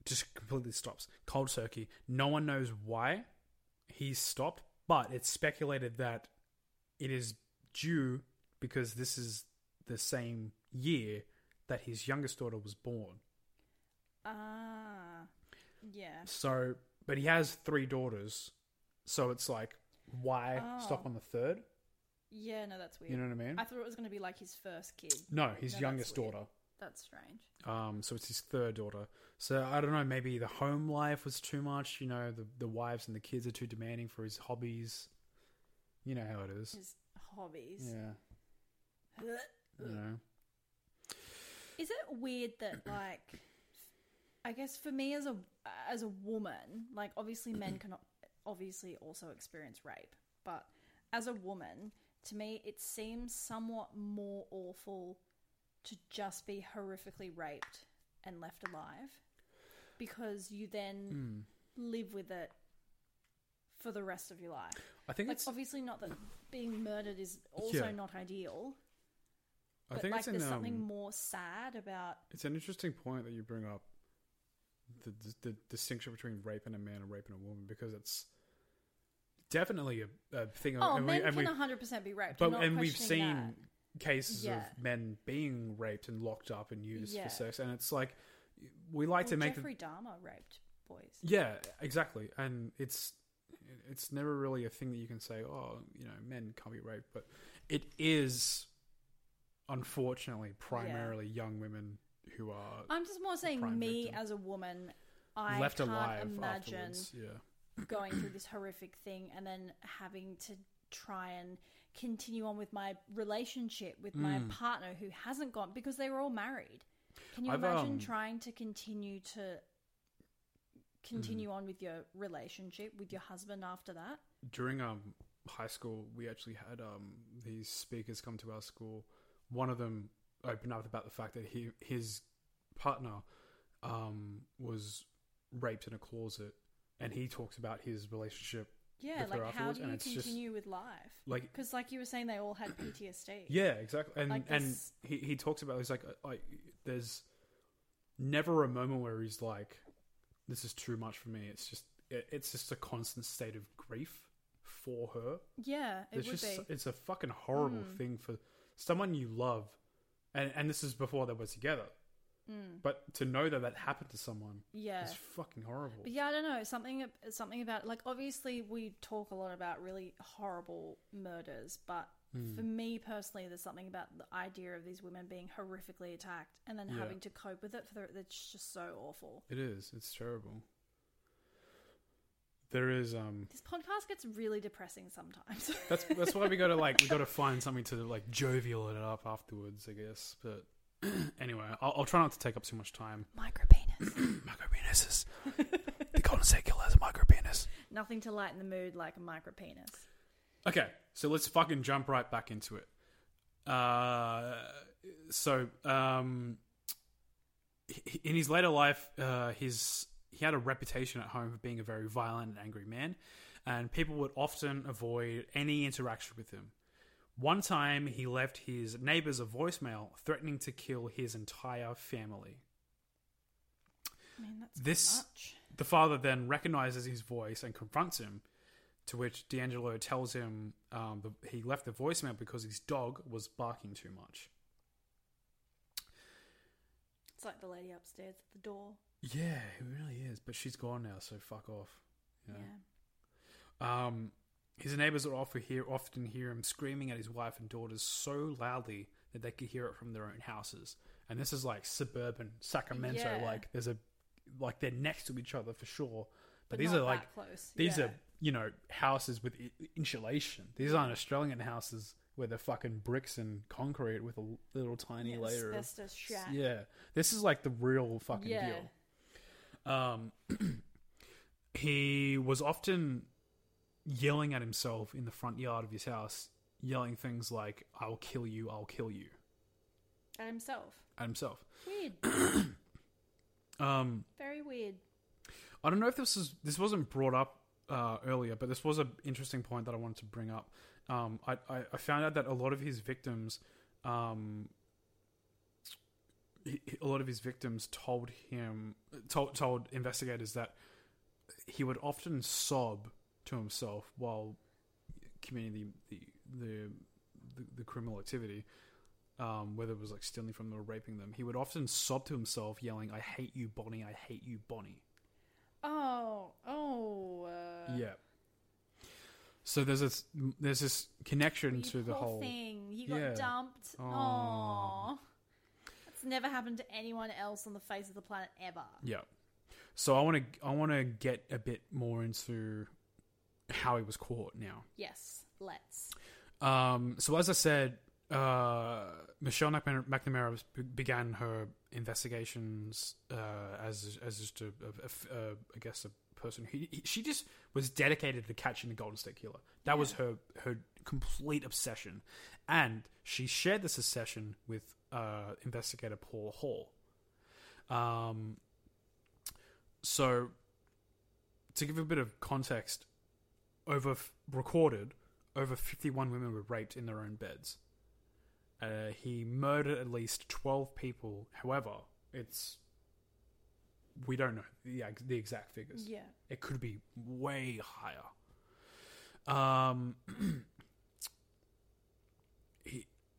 just completely stops. Cold turkey. No one knows why he stopped, but it's speculated that it is due because this is the same year that his youngest daughter was born. Yeah. So, but he has 3 daughters, so it's why stop on the third? Yeah, no, that's weird. You know what I mean? I thought it was going to be his first kid. No, his youngest daughter. That's strange. So it's his third daughter. So I don't know, maybe the home life was too much, the wives and the kids are too demanding for his hobbies. You know how it is. His hobbies. Yeah. Is it weird that I guess for me as a woman, obviously men can obviously also experience rape, but as a woman, to me it seems somewhat more awful to just be horrifically raped and left alive because you then live with it for the rest of your life. I think it's obviously not that being murdered is also not ideal. But I think like, there's something more sad about. It's an interesting point that you bring up, the distinction between rape in a man and rape in a woman, because it's definitely a thing. Oh, men can 100% be raped. But, and we've seen cases of men being raped and locked up and used for sex, and it's like we like to make Jeffrey Dahmer raped boys. Yeah, exactly, and it's never really a thing that you can say, oh, you know, men can't be raped, but it is. Unfortunately, primarily young women who are. I'm just more saying, me victim. As a woman, I left can't imagine going through this horrific thing and then having to try and continue on with my relationship with my partner who hasn't gone because they were all married. Can you imagine trying to continue on with your relationship with your husband after that? During high school, we actually had these speakers come to our school. One of them opened up about the fact that his partner was raped in a closet, and he talks about his relationship with her afterwards. How do you continue with life? Because like you were saying, they all had PTSD. Yeah, exactly. And he talks about, he's like, there's never a moment where he's like, this is too much for me. It's just a constant state of grief for her. Yeah, it would be. It's a fucking horrible thing for... someone you love, and this is before they were together, but to know that happened to someone is fucking horrible. But I don't know, something about, like, obviously we talk a lot about really horrible murders, but for me personally, there's something about the idea of these women being horrifically attacked and then having to cope with it. That's just so awful. It is. It's terrible. There is this podcast gets really depressing sometimes. That's why we gotta find something to like jovial it up afterwards, I guess. But anyway, I'll try not to take up too much time. Micropenis. Micropenises. The Golden State Killer has a micropenis. Nothing to lighten the mood like a micropenis. Okay, so let's fucking jump right back into it. In his later life, he had a reputation at home for being a very violent and angry man, and people would often avoid any interaction with him. One time, he left his neighbors a voicemail threatening to kill his entire family. I mean, that's too much. The father then recognizes his voice and confronts him, to which D'Angelo tells him he left the voicemail because his dog was barking too much. It's like the lady upstairs at the door. Yeah, it really is. But she's gone now, so fuck off. You know? Yeah. His neighbours would often hear him screaming at his wife and daughters so loudly that they could hear it from their own houses. And this is like suburban Sacramento. Yeah. Like there's they're next to each other for sure. But these are like close. These are, you know, houses with insulation. These aren't Australian houses where they're fucking bricks and concrete with a little tiny layer asbestos shack. Yeah, this is like the real fucking deal. He was often yelling at himself in the front yard of his house, yelling things like, "I'll kill you, I'll kill you." At himself. At himself. Weird. Very weird. I don't know if this wasn't brought up earlier, but this was an interesting point that I wanted to bring up. I found out that a lot of his victims, told investigators that he would often sob to himself while committing the criminal activity, whether it was like stealing from them or raping them. He would often sob to himself, yelling, "I hate you, Bonnie! I hate you, Bonnie!" Yeah. So there's this connection to the whole thing. You got dumped. Aww. It's never happened to anyone else on the face of the planet ever. Yeah. So I want to get a bit more into how he was caught now. Yes, let's. So as I said, Michelle McNamara began her investigations as just a person who she just was dedicated to catching the Golden State Killer. That was her complete obsession, and she shared this obsession with investigator Paul Hall. So, to give a bit of context, over 51 women were raped in their own beds. He murdered at least 12 people. However, we don't know the exact figures. Yeah. It could be way higher.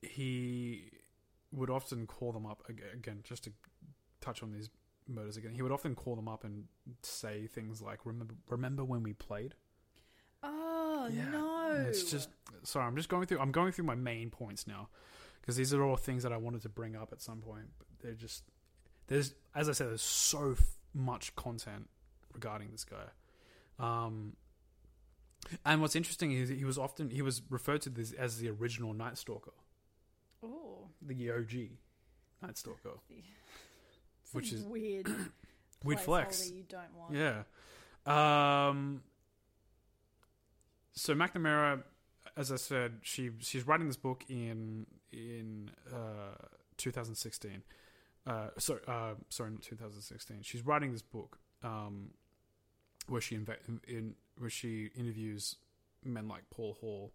He would often call them up, again, just to touch on these murders again, he would often call them up and say things like, remember when we played? Oh, yeah. No. And it's just... Sorry, I'm going through my main points now, because these are all things that I wanted to bring up at some point, but they're just... There's, as I said, there's so much content regarding this guy. And what's interesting is he was referred to this as the original Night Stalker. Oh. The OG Night Stalker. Which is weird. Weird flex. That you don't want. Yeah. So McNamara, as I said, she's writing this book in 2016. Not 2016. She's writing this book where she interviews men like Paul Hall.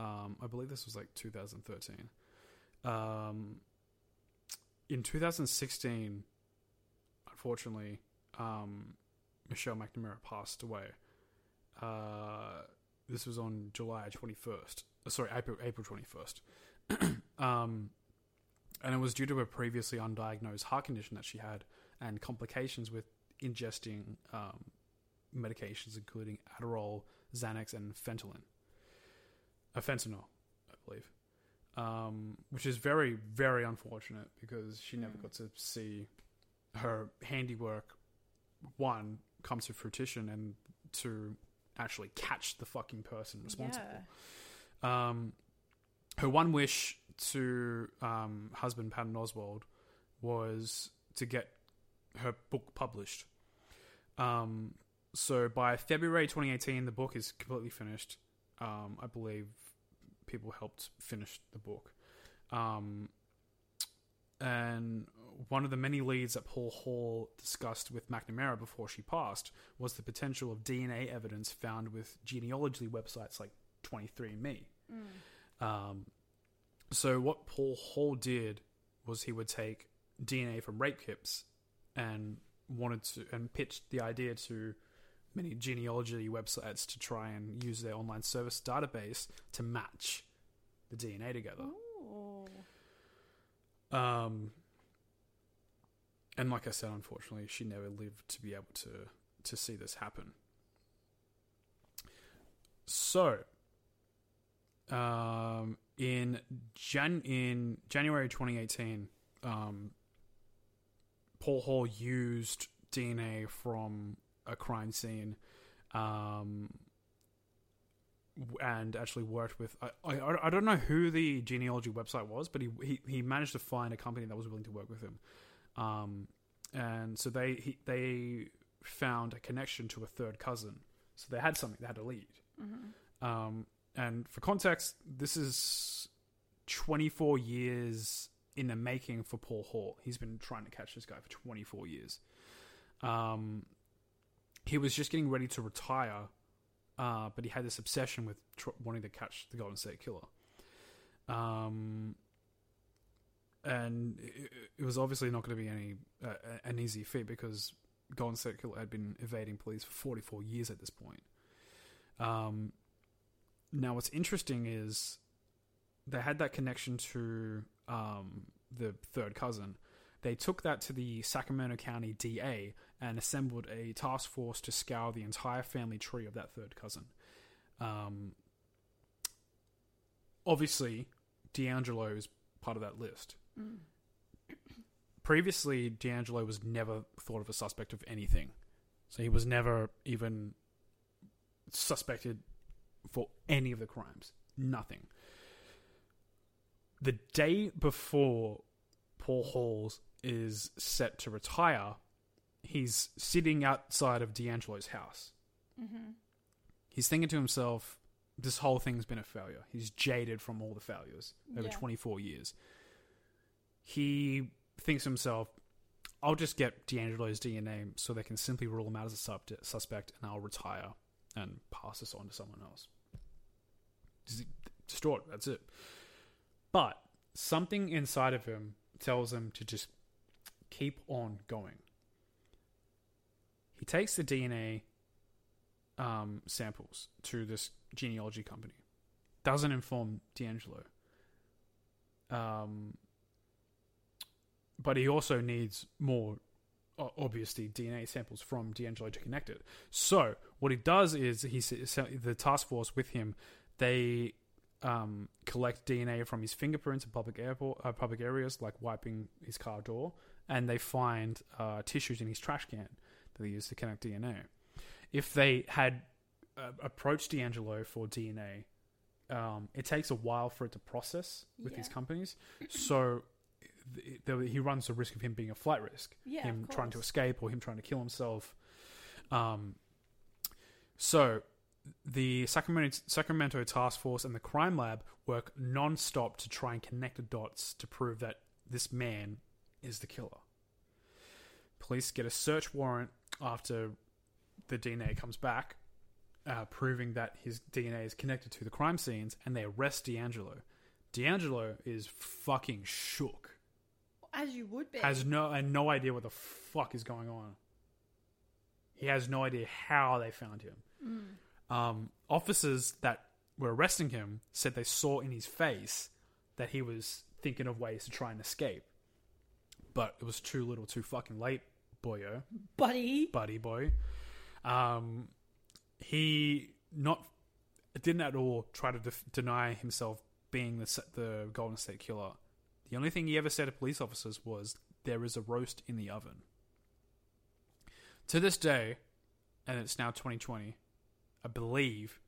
I believe this was like 2013. In 2016, unfortunately, Michelle McNamara passed away. This was on April 21st. And it was due to a previously undiagnosed heart condition that she had and complications with ingesting medications, including Adderall, Xanax, and fentanyl, I believe. Which is very, very unfortunate because she never got to see her handiwork, one, come to fruition, and to actually catch the fucking person responsible. Yeah. Her one wish to husband Patton Oswalt was to get her book published. So by February 2018, the book is completely finished. I believe people helped finish the book. And one of the many leads that Paul Hall discussed with McNamara before she passed was the potential of DNA evidence found with genealogy websites like 23andMe. So what Paul Hall did was he would take DNA from rape kits and pitched the idea to many genealogy websites to try and use their online service database to match the DNA together. Ooh. And like I said, unfortunately, she never lived to be able to see this happen. So, in January 2018, Paul Hall used DNA from a crime scene, and actually worked with... I don't know who the genealogy website was, but he managed to find a company that was willing to work with him. And so they found a connection to a third cousin. So they had something, they had a lead. Mm-hmm. And for context, this is 24 years in the making for Paul Hall. He's been trying to catch this guy for 24 years. He was just getting ready to retire, but he had this obsession with wanting to catch the Golden State Killer. And it was obviously not going to be an easy feat because Golden State Killer had been evading police for 44 years at this point. Now, what's interesting is they had that connection to the third cousin. They took that to the Sacramento County DA and assembled a task force to scour the entire family tree of that third cousin. Obviously, D'Angelo is part of that list. Mm. Previously, D'Angelo was never thought of a suspect of anything. So he was never even suspected for any of the crimes. Nothing. The day before Paul Halls is set to retire, he's sitting outside of D'Angelo's house. Mm-hmm. He's thinking to himself, this whole thing's been a failure. He's jaded from all the failures over 24 years. He thinks to himself, I'll just get D'Angelo's DNA so they can simply rule him out as a suspect, and I'll retire and pass this on to someone else. Distraught, that's it. But something inside of him tells him to just keep on going. He takes the DNA samples to this genealogy company. Doesn't inform D'Angelo. But he also needs more, obviously, DNA samples from D'Angelo to connect it. So what he does is the task force with him, they collect DNA from his fingerprints in public areas, like wiping his car door, and they find tissues in his trash can that they use to connect DNA. If they had approached D'Angelo for DNA, it takes a while for it to process with these companies. So he runs the risk of him being a flight risk, him trying to escape or him trying to kill himself. So the Sacramento Task Force and the Crime Lab work non-stop to try and connect the dots to prove that this man is the killer. Police get a search warrant after the DNA comes back, proving that his DNA is connected to the crime scenes, and they arrest D'Angelo. D'Angelo is fucking shook. As you would be. Has no idea what the fuck is going on. He has no idea how they found him. Officers that were arresting him said they saw in his face that he was thinking of ways to try and escape. But it was too little, too fucking late, boyo. Buddy boy. He didn't at all try to deny himself being the Golden State Killer. The only thing he ever said to police officers was, "There is a roast in the oven." To this day, and it's now 2020, I believe,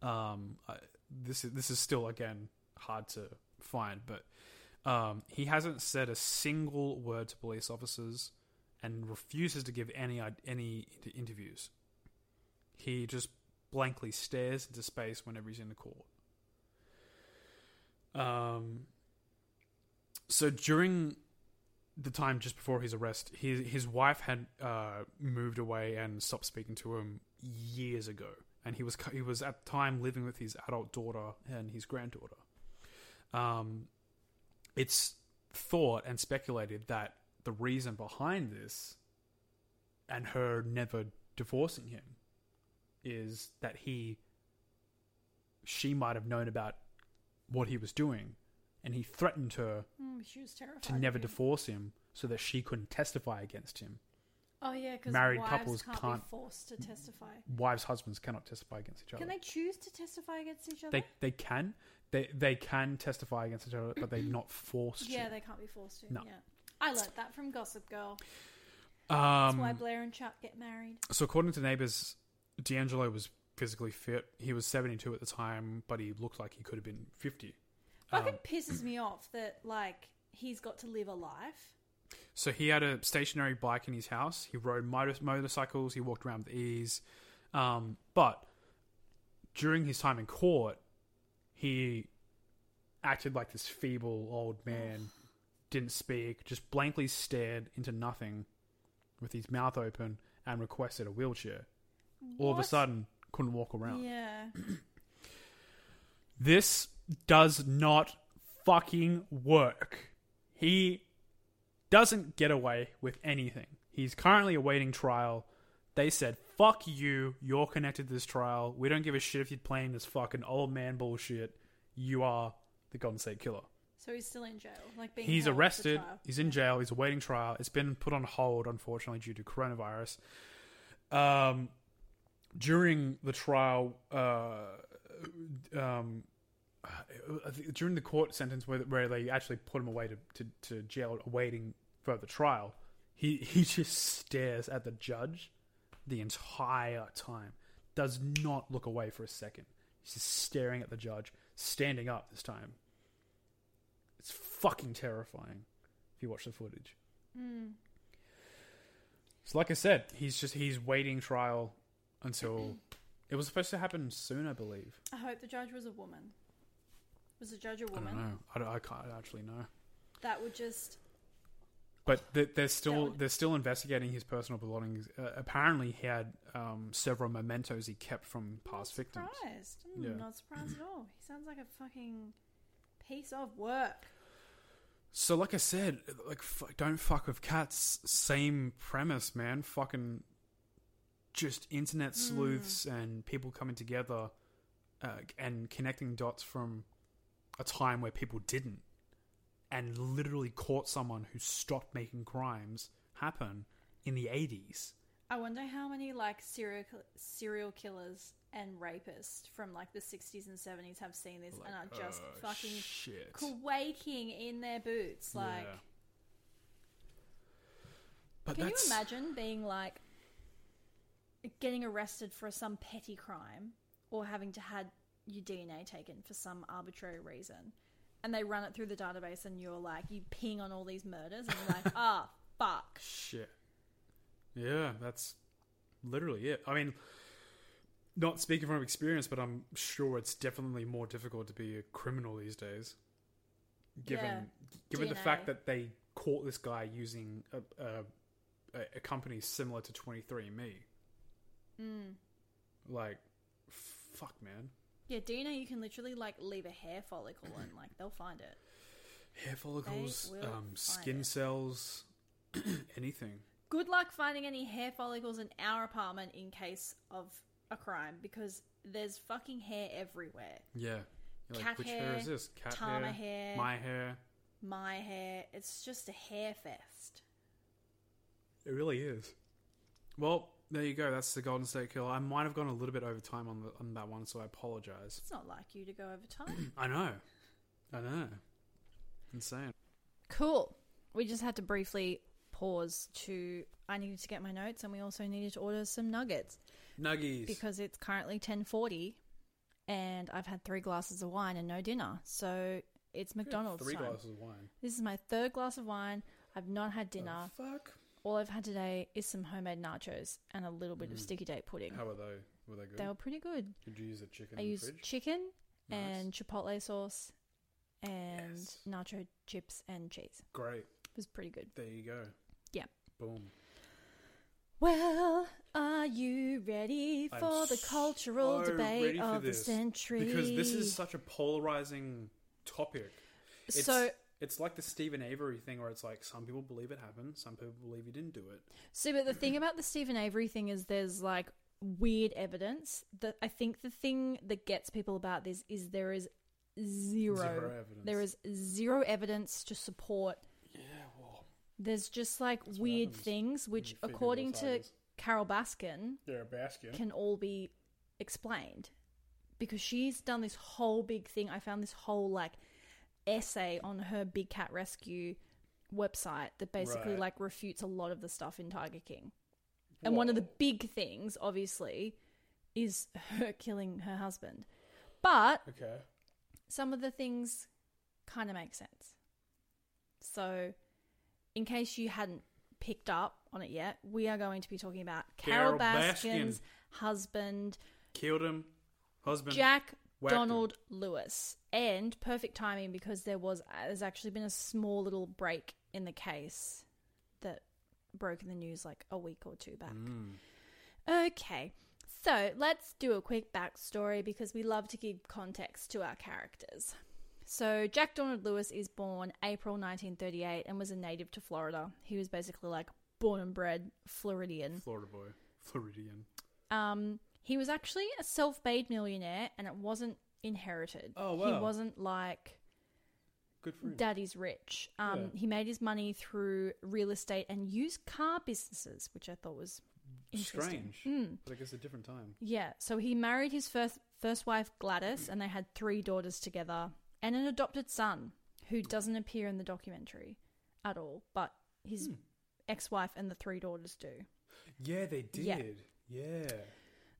this is still, again, hard to find, but he hasn't said a single word to police officers and refuses to give any interviews. He just blankly stares into space whenever he's in the court. So during the time just before his arrest, his wife had moved away and stopped speaking to him years ago, and he was at the time living with his adult daughter and his granddaughter. It's thought and speculated that the reason behind this and her never divorcing him is that she might have known about what he was doing, and he threatened her to never divorce him so that she couldn't testify against him. Oh yeah, because married couples can't be forced to testify. Wives, husbands cannot testify against each other. Can they choose to testify against each other? They can. They can testify against each other, but they're not forced to. Yeah, they can't be forced to. No. Yeah. I learned that from Gossip Girl. That's why Blair and Chuck get married. So according to neighbors, D'Angelo was physically fit. He was 72 at the time, but he looked like he could have been 50. Fucking pisses me off that, like, he's got to live a life. So he had a stationary bike in his house. He rode motorcycles. He walked around with ease. But during his time in court, he acted like this feeble old man, didn't speak, just blankly stared into nothing with his mouth open and requested a wheelchair. All of a sudden, couldn't walk around. Yeah. This does not fucking work. He doesn't get away with anything. He's currently awaiting trial. They said, "Fuck you, you're connected to this trial. We don't give a shit if you're playing this fucking old man bullshit. You are the Golden State Killer." So he's still in jail. He's arrested. He's in jail. He's awaiting trial. It's been put on hold, unfortunately, due to coronavirus. During the trial, during the court sentence where they actually put him away to jail awaiting further trial, he just stares at the judge the entire time. Does not look away for a second. He's just staring at the judge, standing up this time. It's fucking terrifying if you watch the footage. Mm. So like I said, he's waiting trial until it was supposed to happen soon, I believe. I hope the judge was a woman. Was the judge a woman? I don't know. I can't actually know. That would just But they're still investigating his personal belongings. Apparently, he had several mementos he kept from past victims. Not surprised at all. He sounds like a fucking piece of work. So, like I said, like don't fuck with cats. Same premise, man. Fucking just internet sleuths and people coming together and connecting dots from a time where people didn't. And literally caught someone who stopped making crimes happen in the 80s. I wonder how many like serial killers and rapists from like the 60s and 70s have seen this like, and are just fucking shit. Quaking in their boots. Like, yeah. But can you imagine being like getting arrested for some petty crime or having to have your DNA taken for some arbitrary reason? And they run it through the database and you're like, you ping on all these murders and you're like, ah, oh, fuck. Shit. Yeah, that's literally it. I mean, not speaking from experience, but I'm sure it's definitely more difficult to be a criminal these days. Given the fact that they caught this guy using a company similar to 23andMe. Mm. Like, fuck, man. Yeah, DNA, you can literally, like, leave a hair follicle and, like, they'll find it. Hair follicles, skin cells, anything. Good luck finding any hair follicles in our apartment in case of a crime, because there's fucking hair everywhere. Yeah. You're like, which hair is this? Cat hair? Tama hair. My hair. It's just a hair fest. It really is. Well... There you go. That's the Golden State Killer. I might have gone a little bit over time on that one, so I apologize. It's not like you to go over time. I know. Insane. Cool. We just had to briefly pause to... I needed to get my notes, and we also needed to order some nuggets. Nuggies. Because it's currently 10:40, and I've had 3 glasses of wine and no dinner. So it's McDonald's time. 3 glasses of wine. This is my 3rd glass of wine. I've not had dinner. Oh, fuck. All I've had today is some homemade nachos and a little bit of sticky date pudding. How were they? Were they good? They were pretty good. Did you use the chicken? I used chicken and chipotle sauce and nacho chips and cheese. Great. It was pretty good. There you go. Yeah. Boom. Well, are you ready for the cultural debate of the century? Because this is such a polarizing topic. It's like the Stephen Avery thing where it's like some people believe it happened, some people believe he didn't do it. See, but the thing about the Stephen Avery thing is there's like weird evidence. That I think the thing that gets people about this is there is zero evidence. There is zero evidence to support. Yeah, well, there's just like weird things which according to Carole Baskin, can all be explained. Because she's done this whole big thing. I found this whole like essay on her Big Cat Rescue website that basically like refutes a lot of the stuff in Tiger King. And one of the big things, obviously, is her killing her husband. But some of the things kind of make sense. So in case you hadn't picked up on it yet, we are going to be talking about Carole Baskin's husband. Killed him. Husband. Jack Donald Lewis. And perfect timing because there's actually been a small little break in the case that broke in the news like a week or 2 back. Okay, so let's do a quick backstory because we love to give context to our characters. So Jack Donald Lewis is born April 1938 and was a native to Florida. He was basically like born and bred Floridian. Florida boy. Floridian. He was actually a self-made millionaire and it wasn't inherited. Oh, wow. He wasn't like good for him. Daddy's rich. He made his money through real estate and used car businesses, which I thought was interesting. Strange. But I guess a different time. Yeah. So he married his first wife, Gladys, and they had 3 daughters together and an adopted son who doesn't appear in the documentary at all, but his ex-wife and the 3 daughters do. Yeah, they did. Yeah.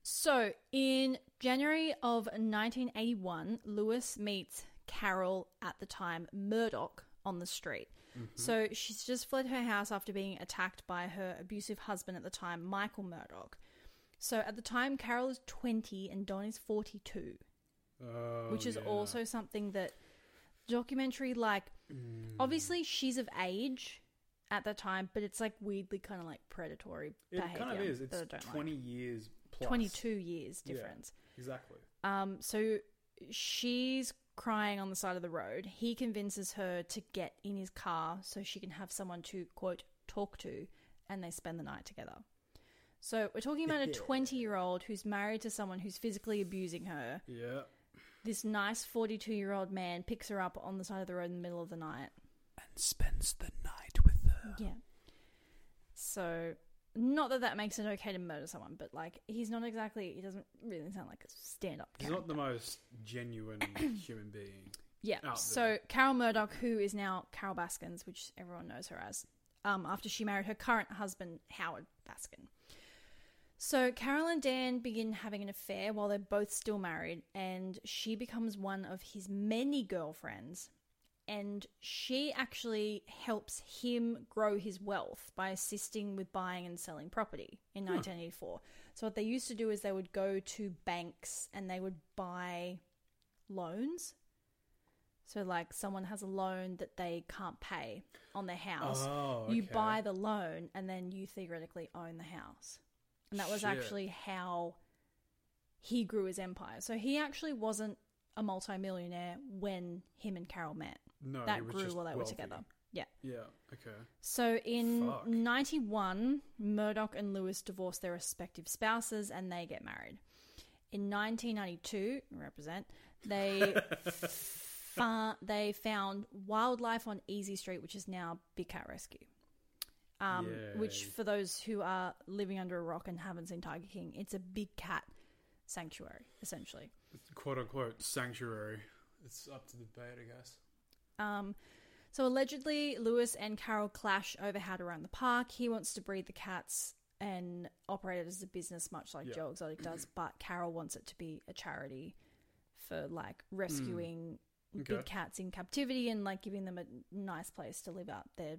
So, in January of 1981, Lewis meets Carole, at the time Murdoch, on the street. So, she's just fled her house after being attacked by her abusive husband at the time, Michael Murdoch. So, at the time, Carole is 20 and Don is 42, which is also something that documentary, like, obviously she's of age at the time, but it's like weirdly kind of like predatory behavior. It kind of is. It's 20 years plus. 22 years difference. Yeah, exactly. So she's crying on the side of the road. He convinces her to get in his car so she can have someone to, quote, talk to, and they spend the night together. So we're talking about a 20-year-old who's married to someone who's physically abusing her. Yeah. This nice 42-year-old man picks her up on the side of the road in the middle of the night. And spends the night with her. Yeah. So, not that that makes it okay to murder someone, but, like, he's not exactly... He doesn't really sound like a stand-up character. He's not the most genuine human being. Yeah. So, Carol Murdoch, who is now Carole Baskins, which everyone knows her as, after she married her current husband, Howard Baskin. So, Carol and Dan begin having an affair while they're both still married, and she becomes one of his many girlfriends... And she actually helps him grow his wealth by assisting with buying and selling property in 1984. So what they used to do is they would go to banks and they would buy loans. So like someone has a loan that they can't pay on their house. Oh, okay. You buy the loan and then you theoretically own the house. And that was actually how he grew his empire. So he actually wasn't a multimillionaire when him and Carol met. No, that grew while they were together. Yeah. Yeah, okay. So in 91, Murdoch and Lewis divorce their respective spouses and they get married. In 1992, they found wildlife on Easy Street, which is now Big Cat Rescue. Which for those who are living under a rock and haven't seen Tiger King, it's a big cat sanctuary, essentially. It's quote unquote sanctuary. It's up to debate, I guess. So allegedly, Lewis and Carol clash over how to run the park. He wants to breed the cats and operate it as a business, much like Joe Exotic does. But Carol wants it to be a charity for like rescuing big cats in captivity and like giving them a nice place to live out their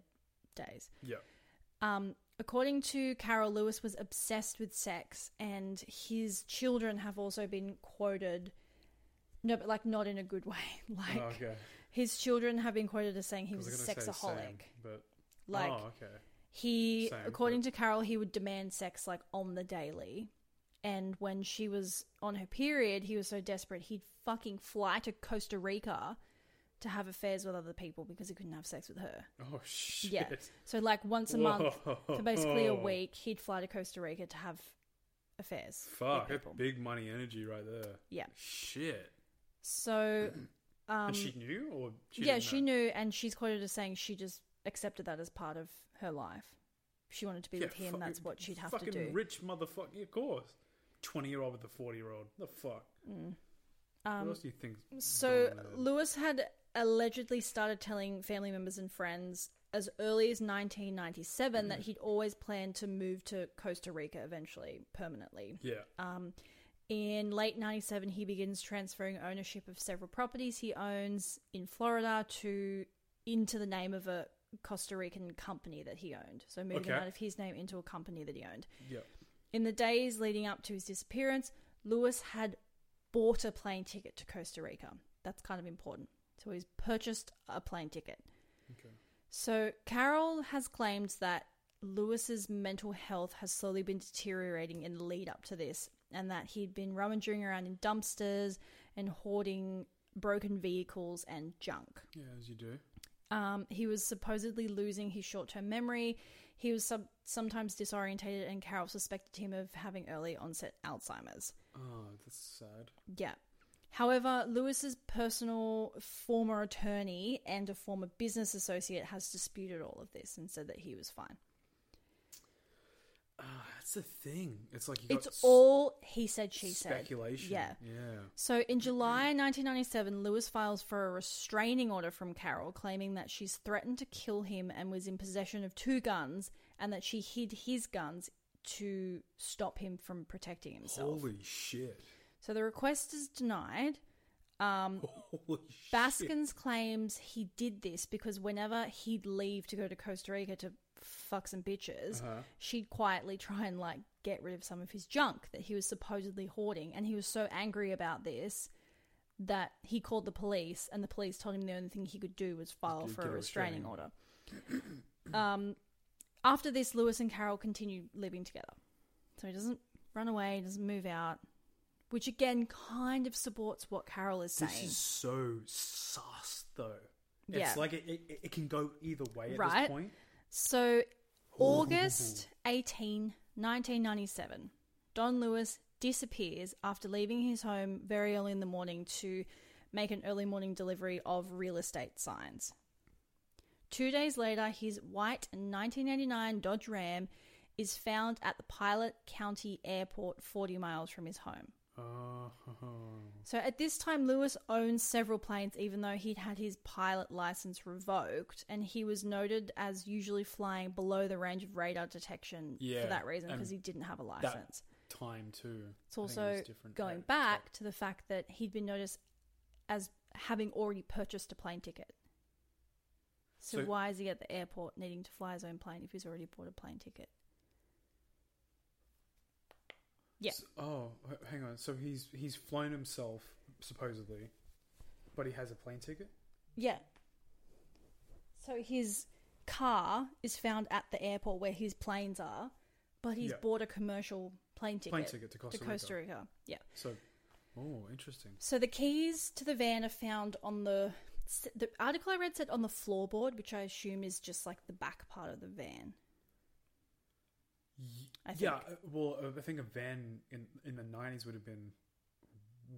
days. Yeah. According to Carol, Lewis was obsessed with sex, and his children have also been quoted. No, but like not in a good way. Like his children have been quoted as saying he was a sexaholic. According to Carol, he would demand sex like on the daily. And when she was on her period, he was so desperate he'd fucking fly to Costa Rica to have affairs with other people because he couldn't have sex with her. Oh shit. Yeah. So like once a month for basically a week, he'd fly to Costa Rica to have affairs. Fuck, that's big money energy right there. Yeah. Shit. So, and she knew, or she didn't know? She knew, and she's quoted as saying she just accepted that as part of her life. She wanted to be with him. That's what she'd have to do. Fucking rich motherfucker, of course. 20-year-old with a 40-year-old. The fuck. What else do you think? So Lewis had allegedly started telling family members and friends as early as 1997 that he'd always planned to move to Costa Rica eventually, permanently. Yeah. In late 97, he begins transferring ownership of several properties he owns in Florida into the name of a Costa Rican company that he owned. So moving out of his name into a company that he owned. Yeah. In the days leading up to his disappearance, Lewis had bought a plane ticket to Costa Rica. That's kind of important. So he's purchased a plane ticket. Okay. So Carol has claimed that Lewis's mental health has slowly been deteriorating in the lead up to this, and that he'd been rummaging around in dumpsters and hoarding broken vehicles and junk. Yeah, as you do. He was supposedly losing his short-term memory. He was sometimes disorientated, and Carol suspected him of having early onset Alzheimer's. Oh, that's sad. Yeah. However, Lewis's personal former attorney and a former business associate has disputed all of this and said that he was fine. That's the thing. It's like it's all he said, she said. Speculation. Yeah. So in July 1997, Lewis files for a restraining order from Carol, claiming that she's threatened to kill him and was in possession of 2 guns, and that she hid his guns to stop him from protecting himself. Holy shit! So the request is denied. Baskins claims he did this because whenever he'd leave to go to Costa Rica to fuck some bitches, she'd quietly try and like get rid of some of his junk that he was supposedly hoarding, and he was so angry about this that he called the police, and the police told him the only thing he could do was file for a restraining order. After this, Lewis and Carole continued living together. So he doesn't run away, doesn't move out, which again kind of supports what Carole is saying. This is so sus, though. It's like it can go either way at this point. So August 18, 1997, Don Lewis disappears after leaving his home very early in the morning to make an early morning delivery of real estate signs. 2 days later, his white 1989 Dodge Ram is found at the Pilot County Airport 40 miles from his home. So at this time, Lewis owned several planes, even though he'd had his pilot license revoked, and he was noted as usually flying below the range of radar detection for that reason, because he didn't have a license. That time too. It's also going back to the fact that he'd been noticed as having already purchased a plane ticket. So why is he at the airport needing to fly his own plane if he's already bought a plane ticket? Yeah. So, hang on. So he's flown himself, supposedly, but he has a plane ticket? Yeah. So his car is found at the airport where his planes are, but he's bought a commercial plane ticket. Plane ticket to Costa Rica. Yeah. So, interesting. So the keys to the van are found on the article I read said on the floorboard, which I assume is just like the back part of the van. I think. Yeah, well, I think a van in the 90s would have been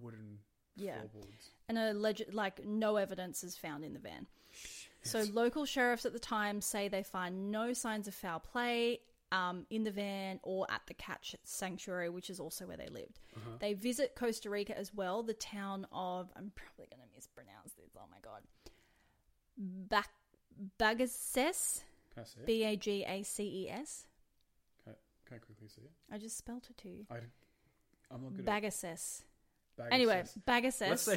wooden floorboards. And alleged, no evidence is found in the van. So local sheriffs at the time say they find no signs of foul play in the van or at the Catch Sanctuary, which is also where they lived. They visit Costa Rica as well, the town of, I'm probably going to mispronounce this, oh my God, Bagaces, Bagaces. Can I quickly see it? I just spelt it to you. I'm not good Bagaces. At it. Anyway, Bagaces.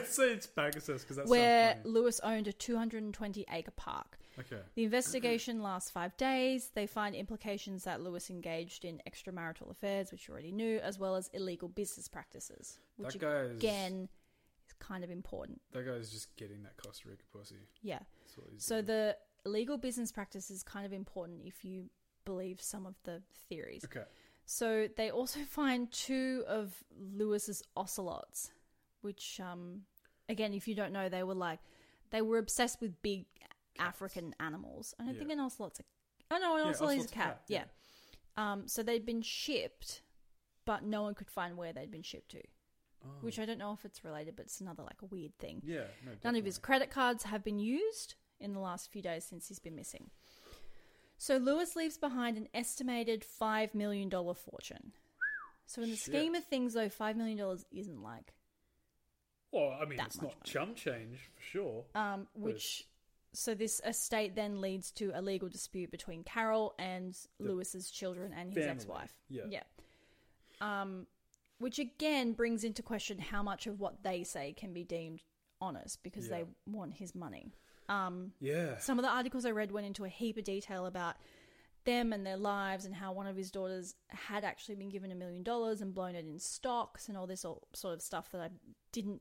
Let's say it's Bagaces because that's where Lewis owned a 220-acre park. Okay. The investigation lasts 5 days. They find implications that Lewis engaged in extramarital affairs, which you already knew, as well as illegal business practices, which again is kind of important. That guy is just getting that Costa Rica pussy. Yeah. So the illegal business practice is kind of important if you believe some of the theories. Okay. So they also find two of Lewis's ocelots, which again, if you don't know, they were obsessed with big cats. African animals. I don't think an ocelot's an ocelot is a cat. Yeah. So they'd been shipped, but no one could find where they'd been shipped to. Which I don't know if it's related, but it's another a weird thing. Yeah. No, none of his credit cards have been used in the last few days since he's been missing. So Lewis leaves behind an estimated $5 million fortune. So in the scheme of things, though, $5 million isn't well, I mean, it's not money. Chump change, for sure. So this estate then leads to a legal dispute between Carole and Lewis's children and his ex-wife. Yeah. Which again brings into question how much of what they say can be deemed honest because they want his money. Some of the articles I read went into a heap of detail about them and their lives and how one of his daughters had actually been given $1 million and blown it in stocks and all this sort of stuff that I didn't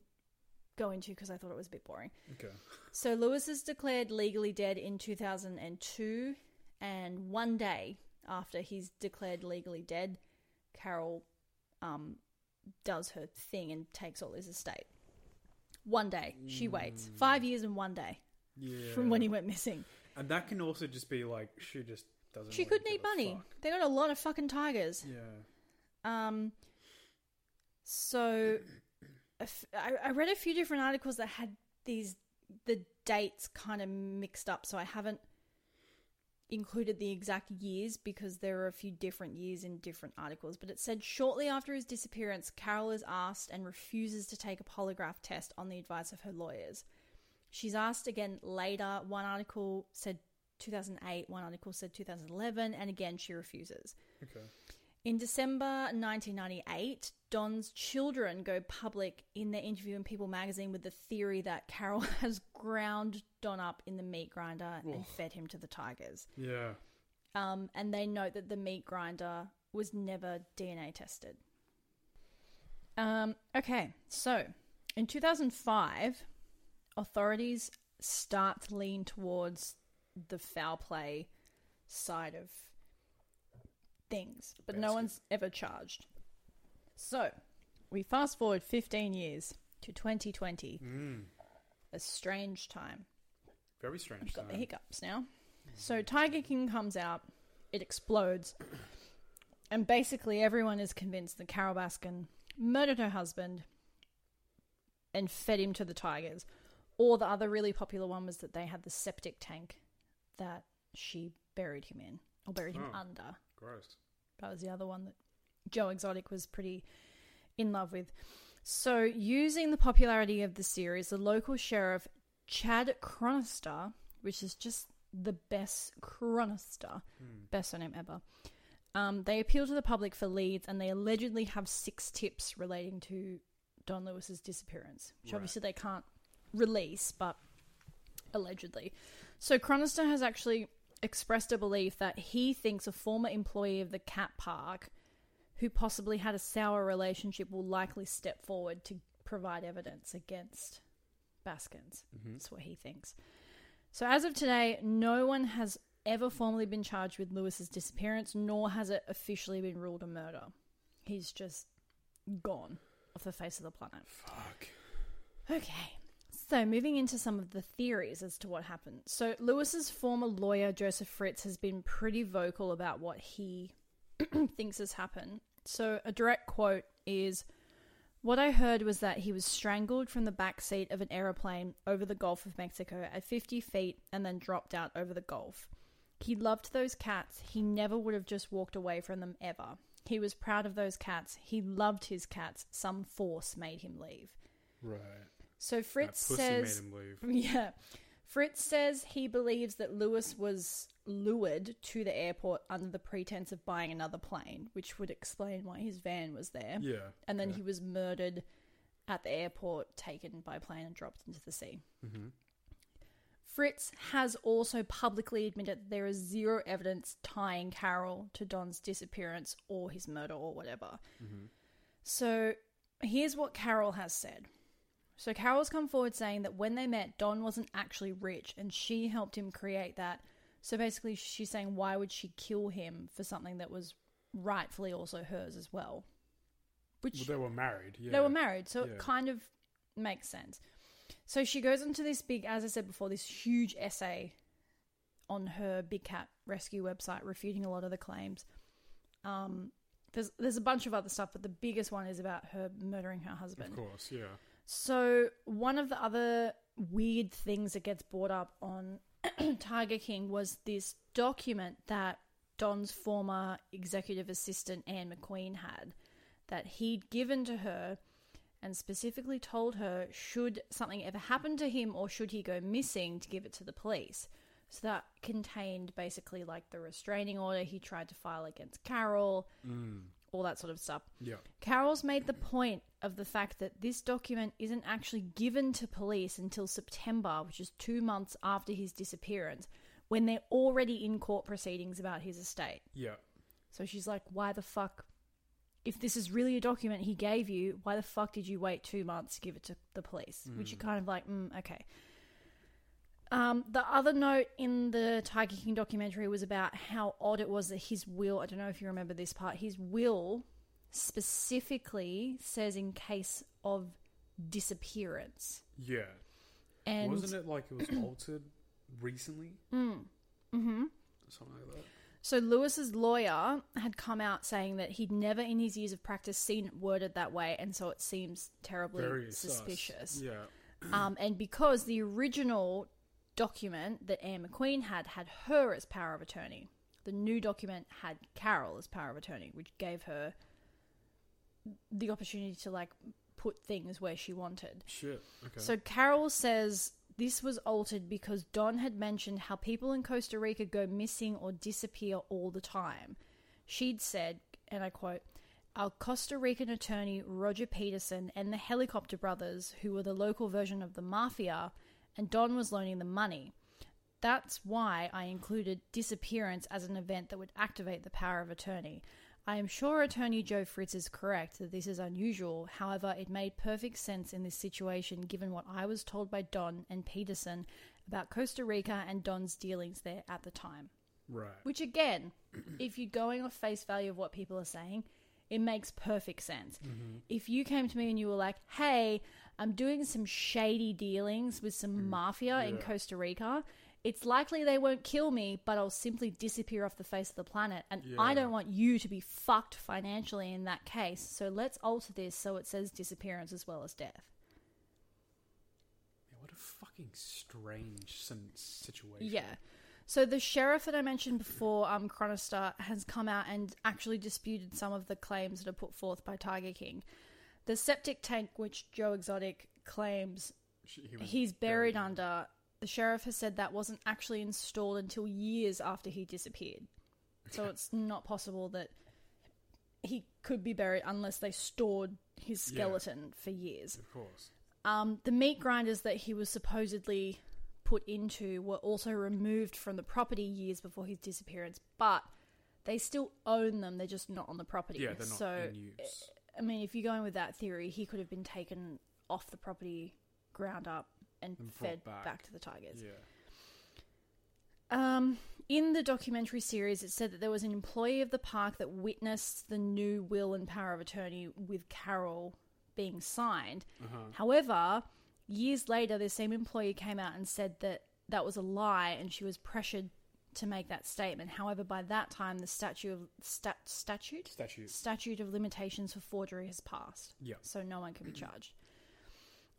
go into because I thought it was a bit boring. Okay. So Lewis is declared legally dead in 2002, and 1 day after he's declared legally dead, Carole does her thing and takes all his estate. 1 day. She waits. 5 years and 1 day. Yeah. From when he went missing. And that can also just be she just doesn't. She could need money. They got a lot of fucking tigers. Yeah. So I read a few different articles that had the dates kind of mixed up. So I haven't included the exact years because there are a few different years in different articles. But it said shortly after his disappearance, Carole is asked and refuses to take a polygraph test on the advice of her lawyers. She's asked again later. One article said 2008, one article said 2011, and again she refuses. Okay. In December 1998, Don's children go public in their interview in People magazine with the theory that Carole has ground Don up in the meat grinder and fed him to the tigers. Yeah. And they note that the meat grinder was never DNA tested. Okay, so in 2005... authorities start to lean towards the foul play side of things, but no one's ever charged. So we fast forward 15 years to 2020. A strange time. Very strange. We've got the hiccups now. So Tiger King comes out, it explodes, and basically everyone is convinced that Carole Baskin murdered her husband and fed him to the tigers. Or the other really popular one was that they had the septic tank that she buried him in, or buried him under. Gross. That was the other one that Joe Exotic was pretty in love with. So using the popularity of the series, the local sheriff, Chad Chronister, which is just the best Chronister, best surname ever, they appeal to the public for leads, and they allegedly have 6 tips relating to Don Lewis's disappearance, which obviously they can't release, but allegedly. So Chronister has actually expressed a belief that he thinks a former employee of the cat park who possibly had a sour relationship will likely step forward to provide evidence against Baskins. That's what he thinks. So as of today, no one has ever formally been charged with Lewis's disappearance, nor has it officially been ruled a murder. He's just gone off the face of the planet. Fuck. Okay. So moving into some of the theories as to what happened. So Lewis's former lawyer, Joseph Fritz, has been pretty vocal about what he thinks has happened. So a direct quote is, "What I heard was that he was strangled from the backseat of an aeroplane over the Gulf of Mexico at 50 feet and then dropped out over the Gulf. He loved those cats. He never would have just walked away from them ever. He was proud of those cats. He loved his cats. Some force made him leave." Right. So Fritz says, Fritz says he believes that Lewis was lured to the airport under the pretense of buying another plane, which would explain why his van was there. Yeah. And then he was murdered at the airport, taken by plane and dropped into the sea. Fritz has also publicly admitted that there is zero evidence tying Carole to Don's disappearance or his murder or whatever. So here's what Carole has said. So Carole's come forward saying that when they met, Don wasn't actually rich and she helped him create that. So basically she's saying, why would she kill him for something that was rightfully also hers as well? Which well, they were married. They were married, so it kind of makes sense. So she goes into this big, as I said before, this huge essay on her Big Cat Rescue website refuting a lot of the claims. There's a bunch of other stuff, but the biggest one is about her murdering her husband. Of course, yeah. So one of the other weird things that gets brought up on Tiger King was this document that Don's former executive assistant, Anne McQueen, had that he'd given to her and specifically told her should something ever happen to him or should he go missing to give it to the police. So that contained basically like the restraining order he tried to file against Carole. All that sort of stuff. Yeah. Carole's made the point of the fact that this document isn't actually given to police until September, which is 2 months after his disappearance, when they're already in court proceedings about his estate. Yeah. So she's like, why the fuck, if this is really a document he gave you, why the fuck did you wait 2 months to give it to the police? Which you're kind of like, okay. The other note in the Tiger King documentary was about how odd it was that his will, I don't know if you remember this part, his will specifically says in case of disappearance. Yeah. And wasn't it like it was altered recently? Something like that. So Lewis's lawyer had come out saying that he'd never in his years of practice seen it worded that way, and so it seems terribly suspicious. Yeah. And because the original document that Anne McQueen had her as power of attorney. The new document had Carole as power of attorney, which gave her the opportunity to like put things where she wanted. Shit. Okay. So Carole says this was altered because Don had mentioned how people in Costa Rica go missing or disappear all the time. She'd said, and I quote, "Our Costa Rican attorney, Roger Peterson, and the Helicopter Brothers, who were the local version of the mafia, and Don was loaning them money. That's why I included disappearance as an event that would activate the power of attorney. I am sure Attorney Joe Fritz is correct that this is unusual. However, it made perfect sense in this situation given what I was told by Don and Peterson about Costa Rica and Don's dealings there at the time. Right. Which again, if you're going off face value of what people are saying, it makes perfect sense. Mm-hmm. If you came to me and you were like, hey, I'm doing some shady dealings with some mafia in Costa Rica, it's likely they won't kill me, but I'll simply disappear off the face of the planet. And I don't want you to be fucked financially in that case. So let's alter this so it says disappearance as well as death. Yeah, what a fucking strange situation. Yeah. So the sheriff that I mentioned before, Chronister, has come out and actually disputed some of the claims that are put forth by Tiger King. The septic tank, which Joe Exotic claims he's buried under, the sheriff has said that wasn't actually installed until years after he disappeared. So it's not possible that he could be buried unless they stored his skeleton for years. Of course. The meat grinders that he was supposedly put into were also removed from the property years before his disappearance, but they still own them. They're just not on the property. Yeah, they're not in use. I mean, if you're going with that theory, he could have been taken off the property, ground up, and fed back to the tigers. Yeah. In the documentary series, it said that there was an employee of the park that witnessed the new will and power of attorney with Carole being signed. Uh-huh. However, years later, this same employee came out and said that that was a lie and she was pressured to make that statement. However, by that time, the statute of limitations for forgery has passed. Yeah. So no one can be charged.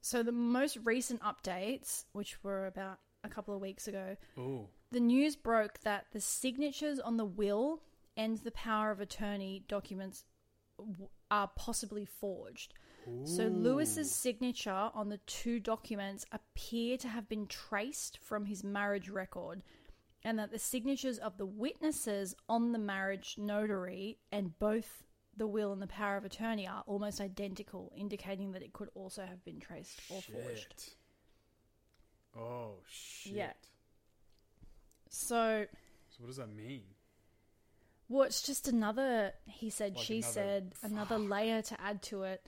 So the most recent updates, which were about a couple of weeks ago, the news broke that the signatures on the will and the power of attorney documents are possibly forged. Ooh. So Lewis's signature on the two documents appear to have been traced from his marriage record, and that the signatures of the witnesses on the marriage notary and both the will and the power of attorney are almost identical, indicating that it could also have been traced or forged. Oh, shit. Yeah. So what does that mean? Well, it's just another, he said, like she said, another layer to add to it.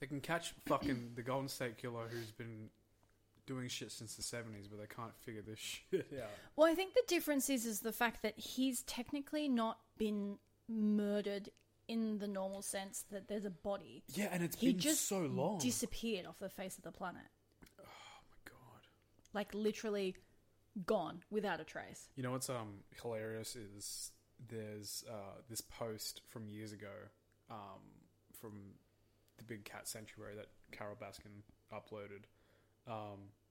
They can catch fucking the Golden State Killer who's been doing shit since the 70s, but they can't figure this shit out. Well, I think the difference is the fact that he's technically not been murdered in the normal sense that there's a body. Yeah, and it's been so long. He just disappeared off the face of the planet. Oh, my God. Like, literally gone without a trace. You know what's hilarious is there's this post from years ago from the Big Cat Sanctuary that Carole Baskin uploaded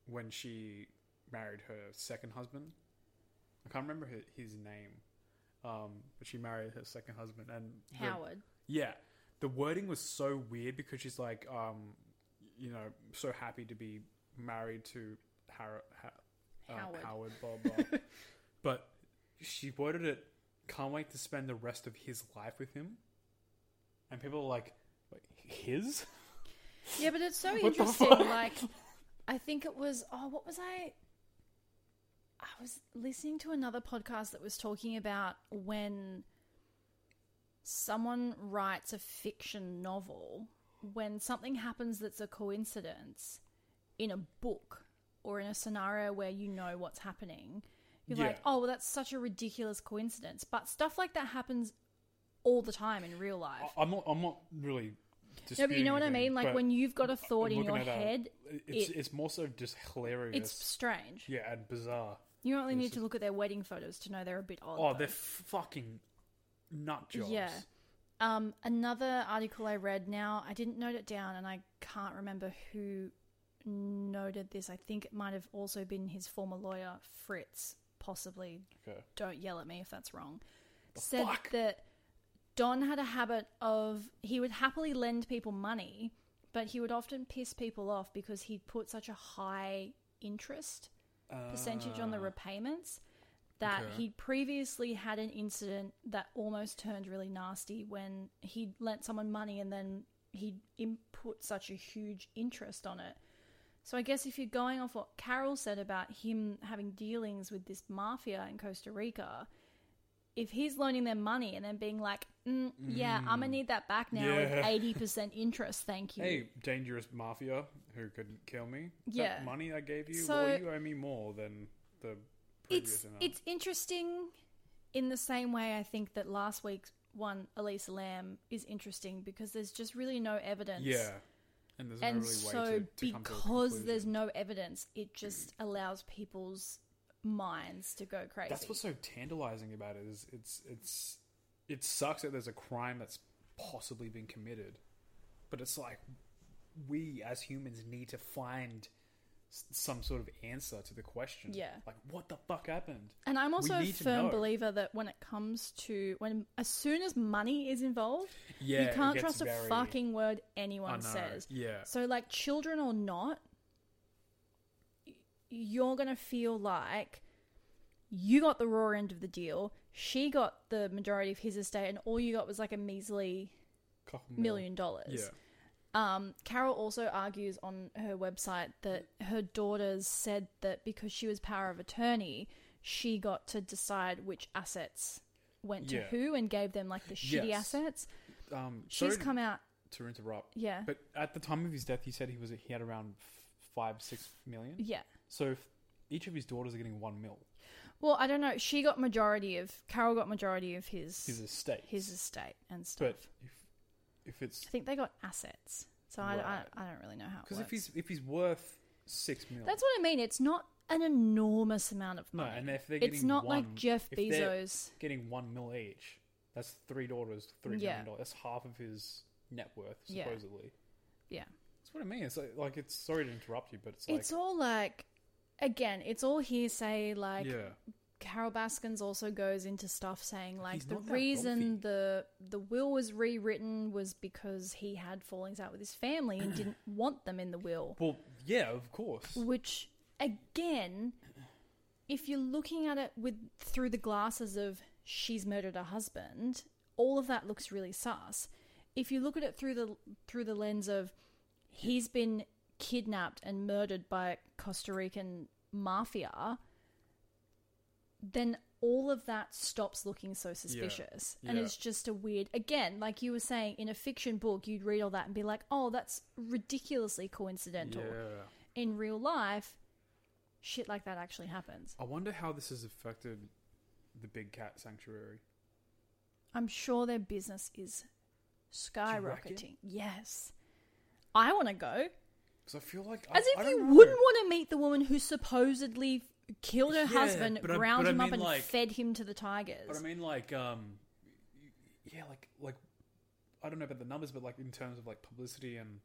when she married her second husband. I can't remember his name. But she married her second husband and Howard. The wording was so weird because she's like, so happy to be married to Howard, blah blah. But she worded it, can't wait to spend the rest of his life with him. And people are like, wait, his? Yeah, but it's so interesting. Like, I think it was. Oh, what was I? I was listening to another podcast that was talking about when someone writes a fiction novel, when something happens that's a coincidence in a book or in a scenario where you know what's happening, you're like, oh, well, that's such a ridiculous coincidence. But stuff like that happens all the time in real life. I'm not really disputing. No, but you know what I mean? Like, when you've got a thought in your head. It's more so just hilarious. It's strange. Yeah, and bizarre. You only need to look at their wedding photos to know they're a bit odd. Oh, they're fucking nut jobs. Yeah. Another article I read now, I didn't note it down and I can't remember who noted this. I think it might have also been his former lawyer, Fritz, possibly. Okay. Don't yell at me if that's wrong. That Don had a habit of, he would happily lend people money, but he would often piss people off because he'd put such a high interest percentage on the repayments that he'd previously had an incident that almost turned really nasty when he'd lent someone money and then he'd input such a huge interest on it. So I guess if you're going off what Carole said about him having dealings with this mafia in Costa Rica, if he's loaning them money and then being like, yeah, I'm going to need that back now with 80% interest, thank you. Hey, dangerous mafia who couldn't kill me. Yeah. That money I gave you, well, you owe me more than the previous amount. It's interesting in the same way I think that last week's one, Elisa Lam, is interesting because there's just really no evidence. Yeah. And there's because there's no evidence, it just allows people's minds to go crazy. That's what's so tantalizing about it is it sucks that there's a crime that's possibly been committed, but it's like we as humans need to find some sort of answer to the question. Yeah, like what the fuck happened? And I'm also a firm believer that when it comes to as soon as money is involved, you can't trust a fucking word anyone says. Yeah, so like children or not, you're gonna feel like you got the raw end of the deal. She got the majority of his estate, and all you got was like a measly $1 million. Yeah. Carole also argues on her website that her daughters said that because she was power of attorney, she got to decide which assets went to who and gave them like the shitty assets. She's come out to interrupt. Yeah, but at the time of his death, he said he had around 5-6 million. Yeah. So each of his daughters are getting $1 million. Well, I don't know. She got majority of... Carole got majority of his estate. His estate and stuff. But if it's... I think they got assets. So right. I don't really know how it works. Because if he's worth $6 million... That's what I mean. It's not an enormous amount of money. No, and if they're getting like Jeff Bezos... getting $1 million each. That's three daughters, $3 million. That's half of his net worth, supposedly. Yeah. That's what I mean. It's like it's... Sorry to interrupt you, but it's like... It's all like... Again, it's all hearsay, like Carole Baskin also goes into stuff saying like the reason the will was rewritten was because he had fallings out with his family and didn't want them in the will. Well, yeah, of course. Which again, if you're looking at it through the glasses of she's murdered her husband, all of that looks really sus. If you look at it through the lens of he's been kidnapped and murdered by Costa Rican mafia, then all of that stops looking so suspicious. Yeah. And it's just a weird... Again, like you were saying, in a fiction book, you'd read all that and be like, oh, that's ridiculously coincidental. Yeah. In real life, shit like that actually happens. I wonder how this has affected the Big Cat Sanctuary. I'm sure their business is skyrocketing. Yes. I want to go. I feel like wouldn't want to meet the woman who supposedly killed her husband, ground him up, and fed him to the tigers. But I mean, like, like I don't know about the numbers, but like in terms of like publicity and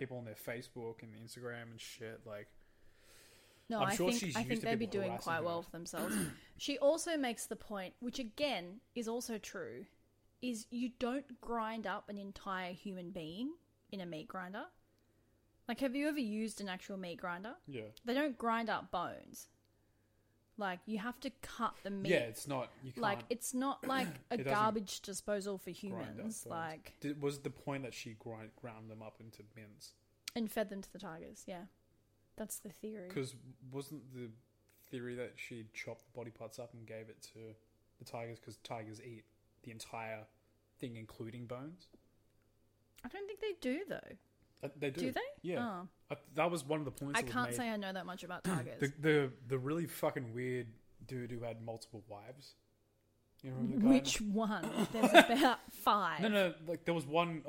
people on their Facebook and Instagram and shit, like. No, I think they'd be doing quite well for themselves. She also makes the point, which again is also true, is you don't grind up an entire human being in a meat grinder. Like, have you ever used an actual meat grinder? Yeah. They don't grind up bones. Like, you have to cut the meat. Yeah, it's not... You can't, like, it's not like a garbage disposal for humans. Like, was the point that she ground them up into mince? And fed them to the tigers, yeah. That's the theory. Because wasn't the theory that she chopped the body parts up and gave it to the tigers because tigers eat the entire thing, including bones? I don't think they do, though. They do. Do they? Yeah. Oh. That was one of the points I can't say I know that much about tigers. the really fucking weird dude who had multiple wives. You remember the guy? Which one? There's about 5. No. Like there was one.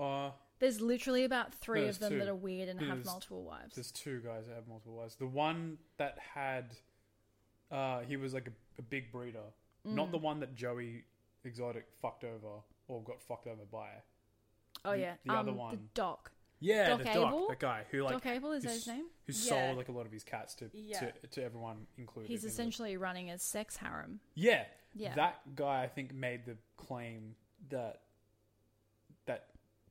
There's literally about 3 of them 2. That are weird and have multiple wives. There's 2 guys that have multiple wives. The one that had, he was like a big breeder, not the one that Joe Exotic fucked over or got fucked over by. Oh yeah, the other one, the doc. Yeah, Doc Abel? That guy who like Doc Abel is that his name? Who sold like a lot of his cats to everyone, included. He's essentially running a sex harem. Yeah. Yeah, that guy I think made the claim that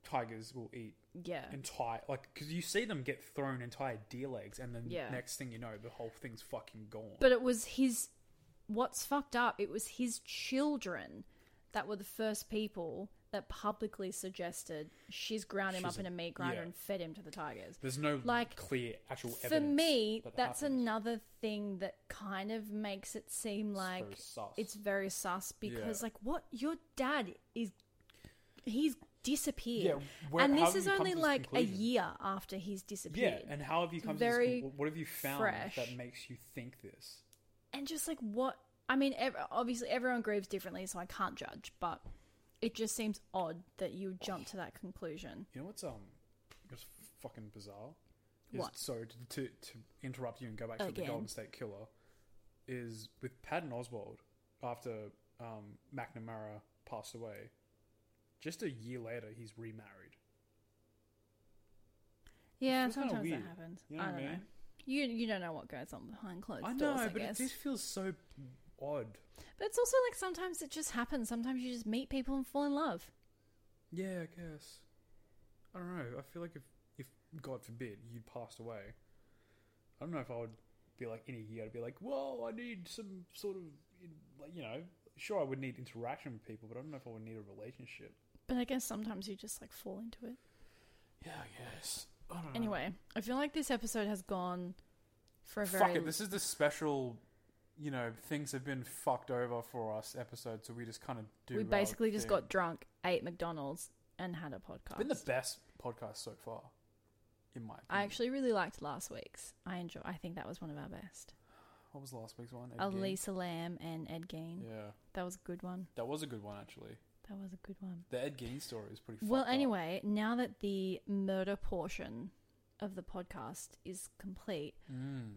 tigers will eat entire because you see them get thrown entire deer legs, and then next thing you know, the whole thing's fucking gone. But it was his. What's fucked up? It was his children that were the first people that publicly suggested she's ground him up in a meat grinder and fed him to the tigers. There's no clear actual evidence. For me, that's another thing that kind of makes it seem like it's very sus because, like, what? Your dad is... He's disappeared. Yeah, and this is only like a year after he's disappeared. Yeah, and how have you come to this? What have you found that makes you think this? And just like what... I mean, obviously everyone grieves differently, so I can't judge, but... It just seems odd that you jump to that conclusion. You know what's just fucking bizarre? What? So to interrupt you and go back to the Golden State Killer is with Patton Oswalt after McNamara passed away. Just a year later, he's remarried. Yeah, sometimes that happens. You know what I mean? You don't know what goes on behind closed doors. I know, but it just feels so odd. But it's also like sometimes it just happens. Sometimes you just meet people and fall in love. Yeah, I guess. I don't know. I feel like if God forbid you passed away, I don't know if I would be like in a year to be like, whoa, I need some sort of, you know, sure I would need interaction with people, but I don't know if I would need a relationship. But I guess sometimes you just like fall into it. Yeah, I guess. I don't know. Anyway, I feel like this episode has gone for a very... Fuck it, this is the special... You know, things have been fucked over for us episodes, so we just kind of do... We basically just got drunk, ate McDonald's, and had a podcast. It's been the best podcast so far, in my opinion. I actually really liked last week's. I think that was one of our best. What was last week's one? Elisa Lamb and Ed Gein. Yeah. That was a good one. That was a good one, actually. That was a good one. The Ed Gein story is pretty fucked up. Well, anyway, now that the murder portion... of the podcast is complete,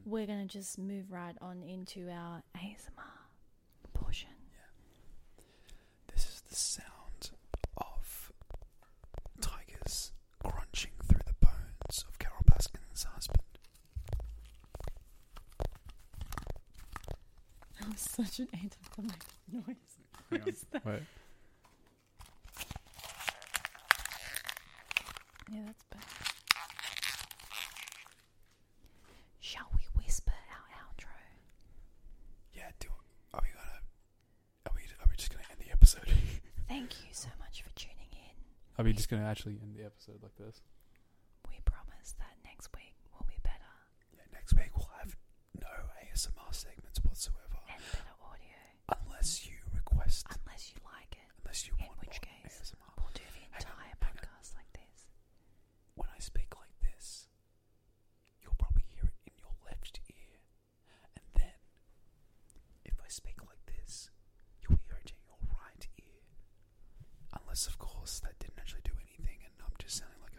we're going to just move right on into our ASMR portion. Yeah. This is the sound of tigers crunching through the bones of Carole Baskin's husband. That was such an anticlimactic noise. What is that? Wait. Yeah, that's bad. Shall we whisper our outro? Yeah, are we just going to end the episode? Thank you so much for tuning in. Are we just going to actually end the episode like this? We promise that next week will be better. Yeah, next week we'll have no ASMR segments whatsoever. And better audio. Unless you request. Unless you like it. Unless you want more ASMR. In which case, we'll do the entire podcast like this. When I speak like this... speak like this, you'll hear it in your right ear. Unless, of course, that didn't actually do anything and I'm just sounding like